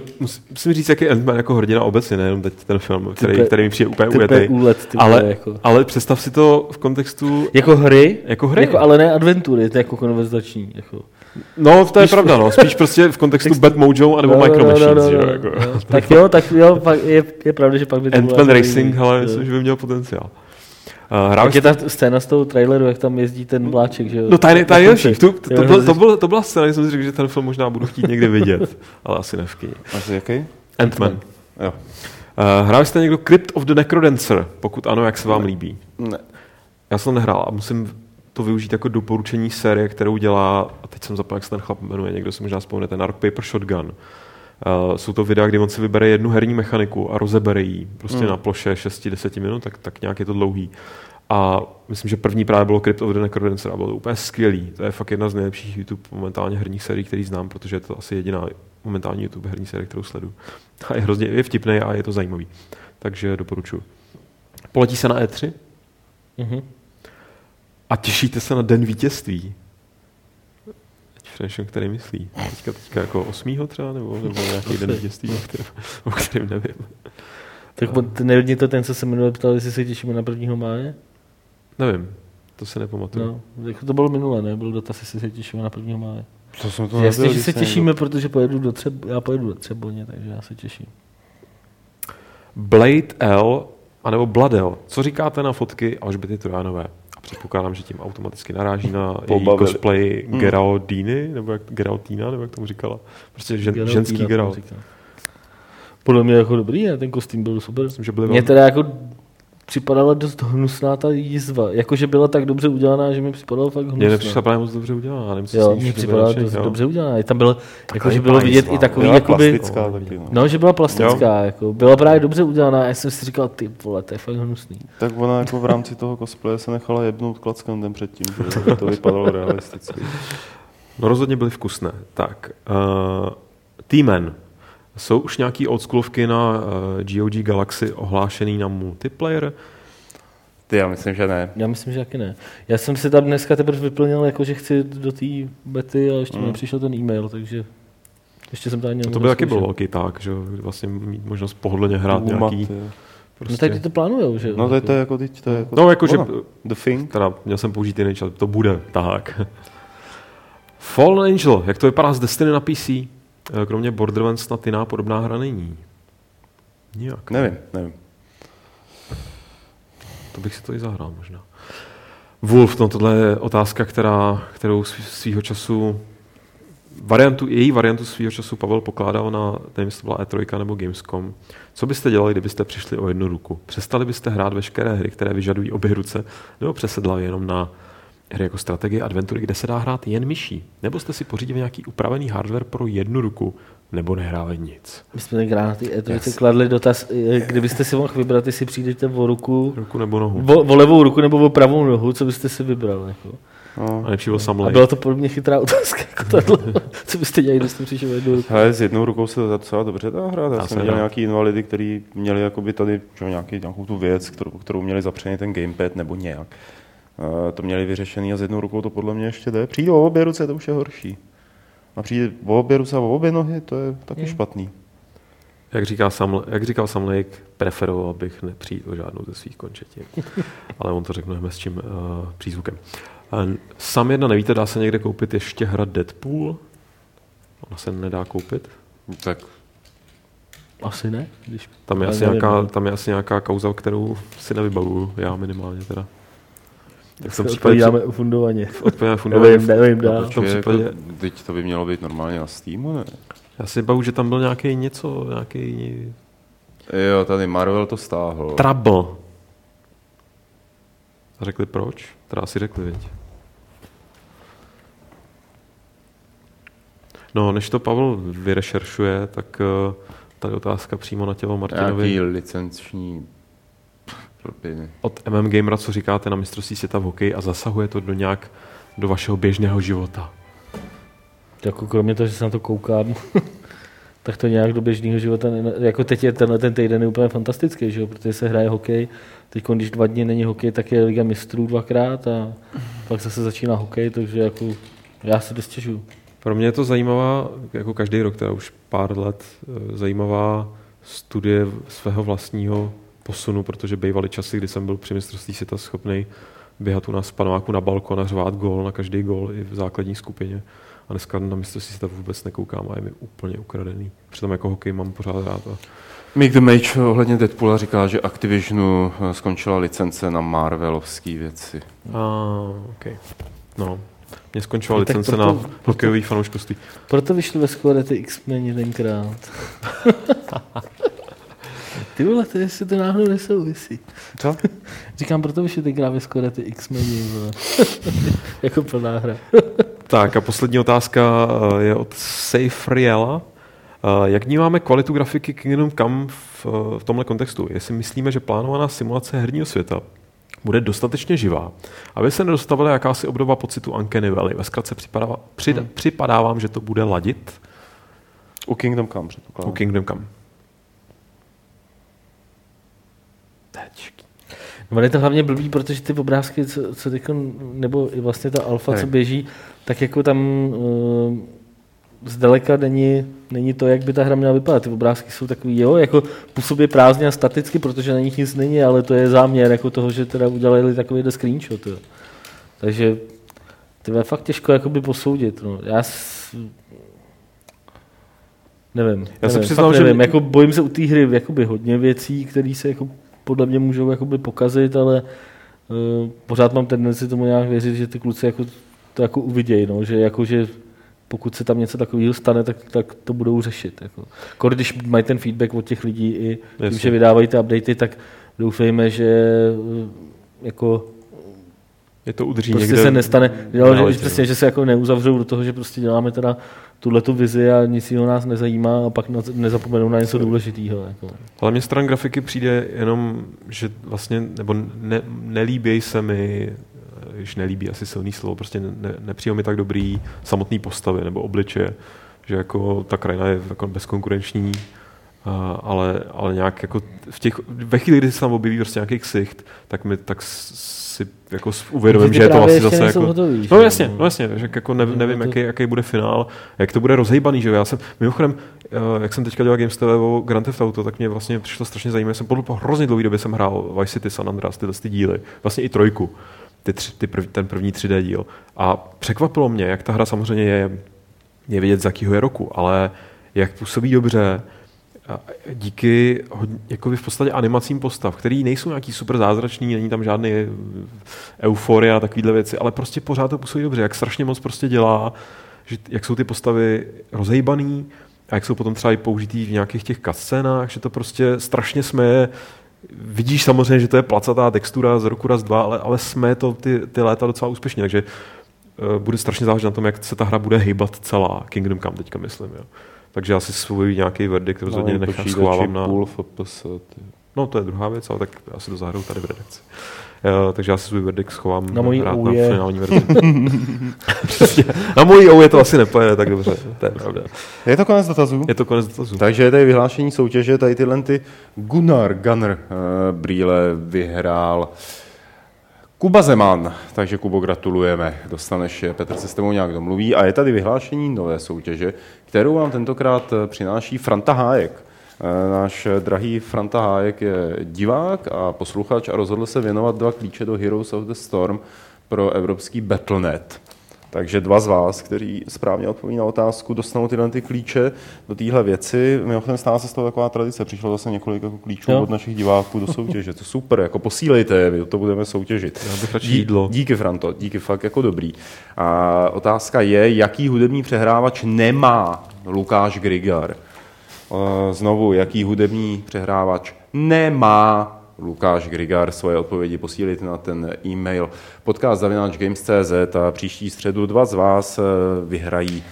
musím říct, jak je Ant-Man jako hrdina obecně, nejenom teď ten film, který mi přijde úplně ujetej. Ale představ si to v kontextu... Jako hry? Jako hry. Ale ne adventury, to je jako konverzační. No, to je pravda, no. Spíš prostě v kontextu Bad Mojo anebo Micro Machines, že jo? Jako. Tak jo, je pravda, že pak by to bylo... Ant-Man Racing, hele, myslím, že by měl potenciál. Tak je ta scéna z toho traileru, jak tam jezdí ten vláček, že jo? No, ta nejlepší. To byla scéna, když jsem si řekl, že ten film možná budu chtít někdy vidět, ale asi ne v kyně. Asi jaký? Ant-Man. Jo. Hrál jste někdo Crypt of the Necrodancer? Pokud ano, jak se vám líbí? Ne. Já jsem nehrál a musím to využít jako doporučení série, kterou dělá, a teď jsem zapomněl, jak se ten chlap jmenuje, někdo si možná vzpomněte, ten Rock Paper Shotgun. Jsou to videa, kdy on si vybere jednu herní mechaniku a rozebere ji prostě na ploše 6-10 minut, tak nějak je to dlouhý. A myslím, že první právě bylo Crypt of the Necrodancer a bylo to úplně skvělý. To je fakt jedna z nejlepších YouTube momentálně herních sérií, který znám, protože je to asi jediná momentální YouTube herní série, kterou sleduju. A je hrozně je vtipný a je to zajímavý. Takže doporučuji. Poletí se na E3? Mm-hmm. A těšíte se na Den vítězství? Přemýšlím, který myslí. Teďka jako 8. třeba, nebo nějaký den vítězství, o kterém nevím. Tak nevědně to ten, co se minule ptal, jestli se těšíme na 1. máje? Nevím, to se nepamatuju. No, to bylo minule, ne? Byl dotaz, jestli se těšíme na 1. máje. To jsem to nevěděl. Jestli se těšíme, protože já pojedu do Třeboně, takže já se těším. Blade L, anebo Bladel. Co říkáte na fotky Alžběty Turánové? Předpokládám, že tím automaticky naráží na její cosplay Geraldiny, nebo Geraldina, nebo jak tomu říkala. Prostě ženský Gerald. Podle mě jako dobrý, ne? Ten kostým byl super. Mně teda jako připadala dost hnusná ta jízva. Jakože byla tak dobře udělaná, že mi připadala fakt hnusná. Mně nepřišla právě moc dobře udělaná. Nevím, co jo, mně připadala dost dobře udělaná. Tam bylo, jakože bylo vidět i takový... Plastická, taky, no. No, že byla plastická. Jako, byla právě dobře udělaná. Já jsem si říkal, ty vole, to je fakt hnusný. Tak ona jako v rámci toho cosplaye se nechala jebnout klackem den předtím. Že to vypadalo realisticky. No, rozhodně byly vkusné. Tak, T-Man. Jsou už nějaký oldschoolovky na GOG Galaxy ohlášený na multiplayer? Ty, já myslím, že ne. Já myslím, že taky ne. Já jsem se tam dneska teprve vyplnil, jako že chci do té bety, ale ještě mi přišel ten e-mail, takže ještě jsem to ani... To by taky byl velký tak, že vlastně mít možnost pohodlně hrát nějaký... Prostě. No tak ty to plánujou, že jo? No to je jako teď, to je jako... No jakože... The Thing. Teda měl jsem použít jiný čas, to bude tak. Fallen Angel, jak to vypadá z Destiny na PC? Kromě Borderlands snad jiná podobná hra není. Nijak. Nevím. To bych si to i zahrál možná. Wolf, no tohle je otázka, kterou svýho času, její variantu svýho času Pavel pokládal na, nevím, jestli to byla E3 nebo Gamescom. Co byste dělali, kdybyste přišli o jednu ruku? Přestali byste hrát veškeré hry, které vyžadují obě ruce, nebo přesedlali jenom na hry jako strategie, adventury, kde se dá hrát jen myší? Nebo jste si pořídili nějaký upravený hardware pro jednu ruku, nebo nehráli nic? My jsme tak ráno ty E3 kladli dotaz, kdybyste si mohl vybrat, jestli přijdete o ruku nebo nohu. O levou ruku nebo o pravou nohu, co byste si vybral? Jako? No. A byla to pro mě chytrá otázka, jako tato, co byste dělali, když jste přišli o jednu ruku. Hele, s jednou rukou se to docela dobře dá hrát. Já jsem měl nějaký invalidy, kteří měli jakoby tady nějakou tu věc, kterou měli zapřený ten gamepad nebo nějak. To měli vyřešený a s jednou rukou to podle mě ještě jde. Přijde o obě ruce, to už je horší. A přijde o obě ruce a o obě nohy, to je taky špatný. Jak říkal Samlejk, preferoval bych nepřijít o žádnou ze svých končetin. Ale on to řekneme s čím přízvukem. Sam jedna nevíte, dá se někde koupit ještě hra Deadpool? Ona se nedá koupit? Tak... Asi ne. Když... Tam je asi nějaká kauza, kterou si nevybavuju. Já minimálně teda. Tak se odpovídáme fundovaně. Nevím, dál. Teď to by mělo být normálně na Steamu, ne? Já si bavu, že tam byl nějaký něco, nějaký... Jo, tady Marvel to stáhl. Trouble. Řekli proč? Teda asi řekli, věď. No, než to Pavel vyrešeršuje, tak tady otázka přímo na tělo Martinovi. Nějaký licenční... od MM Gamera, co říkáte na mistrovství světa v hokeji a zasahuje to do nějak do vašeho běžného života? Jako kromě toho, že se na to koukám, tak to nějak do běžného života, jako teď je ten týden je úplně fantastický, že jo? Protože se hraje hokej, teď když 2 dny není hokej, tak je Liga mistrů 2x a pak zase začíná hokej, takže jako já se dostěžuju. Pro mě je to zajímavá, jako každý rok, teda už pár let, zajímavá studie svého vlastního posunu, protože bývaly časy, kdy jsem byl při mistrovství světa schopný běhat u nás v paneláku na balkon a řvát gól na každý gól i v základní skupině. A dneska na mistrovství světa vůbec nekoukám a je mi úplně ukradený. Přitom jako hokej mám pořád rád. Mick the Mage ohledně Deadpoola říká, že Activisionu skončila licence na Marvelovské věci. Okay. No. Mě skončila licence na hokejový fanouškovství. Proto vyšly ve skóre ty X-meni tenkrát. Ty vole, to jestli to náhodou nesouvisí. Co? Říkám, proto vyšly tenkrát ve skóre ty X-meni. Jako plná hra. Tak a poslední otázka je od Seyfriela. Jak vnímáme kvalitu grafiky Kingdom Come v tomhle kontextu? Jestli myslíme, že plánovaná simulace herního světa bude dostatečně živá, aby se nedostavila jakási obdoba pocitu Uncanny Valley. Ve zkratce připadá vám, že to bude ladit? U Kingdom Come, předpokládám. U Kingdom Come. Tečky. No, je to hlavně blbý, protože ty obrázky, co teď, nebo i vlastně ta alfa, co běží, tak jako tam zdaleka není to, jak by ta hra měla vypadat. Ty obrázky jsou takový, jo, jako působí prázdně a staticky, protože na nich nic není, ale to je záměr jako toho, že teda udělali takovýhle screenshot. Jo. Takže to je fakt těžko jakoby posoudit. No. Já nevím, přiznám, že nevím. Jako bojím se u té hry jakoby hodně věcí, které se jako podle mě můžou jakoby pokazit, ale pořád mám tendenci tomu nějak věřit, že ty kluci jako, to jako uvidějí, no, že jakože pokud se tam něco takového stane, tak to budou řešit. Jako. Když mají ten feedback od těch lidí i tím, že vydávají ty updaty, tak doufejme, že jako je to udrží prostě někde se nestane, že se jako neuzavřou do toho, že prostě děláme teda tuhletu vizi a nic jiného nás nezajímá a pak nezapomenou na něco důležitého. Jako. Ale mě stran grafiky přijde jenom, že vlastně, nebo nelíběj se mi, když nelíbí asi silný slovo, prostě nepřijde mi tak dobrý samotný postavy nebo obličeje, že jako ta krajina je jako bezkonkurenční, ale nějak jako ve chvíli, kdy se tam objeví prostě nějaký ksicht, tak si jako uvědomím, že je to vlastně zase jako hotový, no jasně, že jako nevím, jaký bude finál, jak to bude rozhejbaný, že já jsem mimochodem, jak jsem teďka dělal Games TV o Grand Theft Auto, tak mě vlastně přišlo strašně zajímavé, jsem po hrozně dlouhé době jsem hrál Vice City, San Andreas, tyhle díly, vlastně i 3, ten první 3D díl. A překvapilo mě, jak ta hra samozřejmě je vidět, z jakýho je roku, ale jak působí dobře díky jako v podstatě animacím postav, který nejsou nějaký super zázračný, není tam žádný euforia a takovýhle věci, ale prostě pořád to působí dobře, jak strašně moc prostě dělá, že jak jsou ty postavy rozhejbaný a jak jsou potom třeba i použitý v nějakých těch cutscénách, že to prostě strašně směje. Vidíš samozřejmě, že to je placatá textura z roku 1, 2, ale jsme to ty léta docela úspěšně, takže bude strašně záležet na tom, jak se ta hra bude hýbat celá Kingdom Come teďka, myslím. Jo. Takže já si svůj nějaký verdikt rozhodně nechám, schovávám na půl FPS. No to je druhá věc, ale tak já si to zahraju tady v redakci. Takže já si svůj verdikt schovám rád na finální verzi. Přesně. Na mojí OUYA to asi nepojede tak dobře. To je pravda. Je to konec dotazů? Je to konec dotazů. Takže je tady vyhlášení soutěže, tady tyhle Gunnar brýle vyhrál Kuba Zeman. Takže Kubo, gratulujeme. Dostaneš je, Petr se s tebou nějak domluví. A je tady vyhlášení nové soutěže, kterou vám tentokrát přináší Franta Hájek. Náš drahý Franta Hájek je divák a posluchač a rozhodl se věnovat 2 klíče do Heroes of the Storm pro evropský Battle.net. Takže 2 z vás, kteří správně odpoví na otázku, dostanou tyhle ty klíče do téhle věci. Mimochodem stává se z toho taková tradice, přišlo zase několik jako klíčů od našich diváků do soutěže. To super, jako posílejte je, my to budeme soutěžit. Díky, Franto, díky, fakt jako dobrý. A otázka je, jaký hudební přehrávač nemá Lukáš Grigar? Znovu, jaký hudební přehrávač nemá Lukáš Grigar? Svoje odpovědi posílit na ten e-mail podcast@games.cz a příští středu 2 z vás vyhrají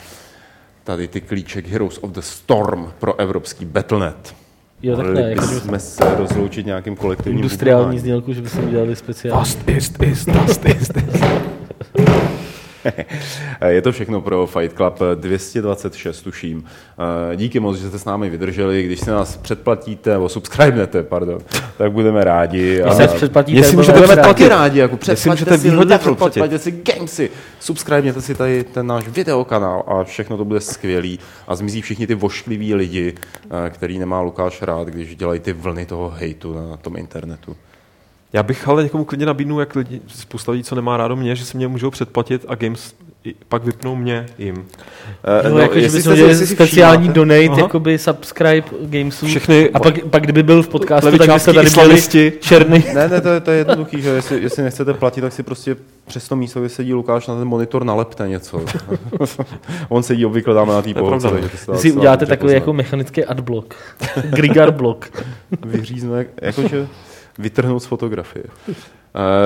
tady ty klíček Heroes of the Storm pro evropský Battle.net. Jo, tak ne, jako jsme se rozloučit nějakým kolektivním industriální znělku, že bychom dělali speciální. Je to všechno pro Fight Club 226, tuším. Díky moc, že jste s námi vydrželi. Když se nás předplatíte, nebo subscribnete, pardon, tak budeme rádi. A jestli můžete předplatit rádi, jako předplatíte si Lidru, předplatíte si Gamesy, subscribněte si tady ten náš videokanál a všechno to bude skvělý a zmizí všichni ty voškliví lidi, který nemá Lukáš rád, když dělají ty vlny toho hejtu na tom internetu. Já bych ale někomu klidně nabídnul, jak lidi spousta lidí, co nemá rádo mě, že si mě můžou předplatit a Games pak vypnou mě jim. No, jako, že bychom dělali speciální donate, jakoby subscribe Gamesů. Všechny, a pak kdyby byl v podcastu, tak byste tady byli černý. Ne, to je jednoduchý, že jestli nechcete platit, tak si prostě přes to místo, kde sedí Lukáš, na ten monitor nalepte něco. On sedí obvykle dáme na té pohodce. Si uděláte takový jako mechanický adblock. Grigar block. Vyřízne, jakože vytrhnout z fotografie.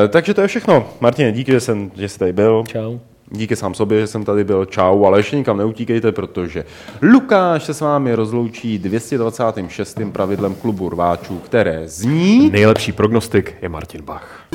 Takže to je všechno. Martine, díky, že jsi tady byl. Čau. Díky sám sobě, že jsem tady byl. Čau, ale ještě nikam neutíkejte, protože Lukáš se s vámi rozloučí 226. pravidlem klubu rváčů, které zní... Nejlepší prognostik je Martin Bach.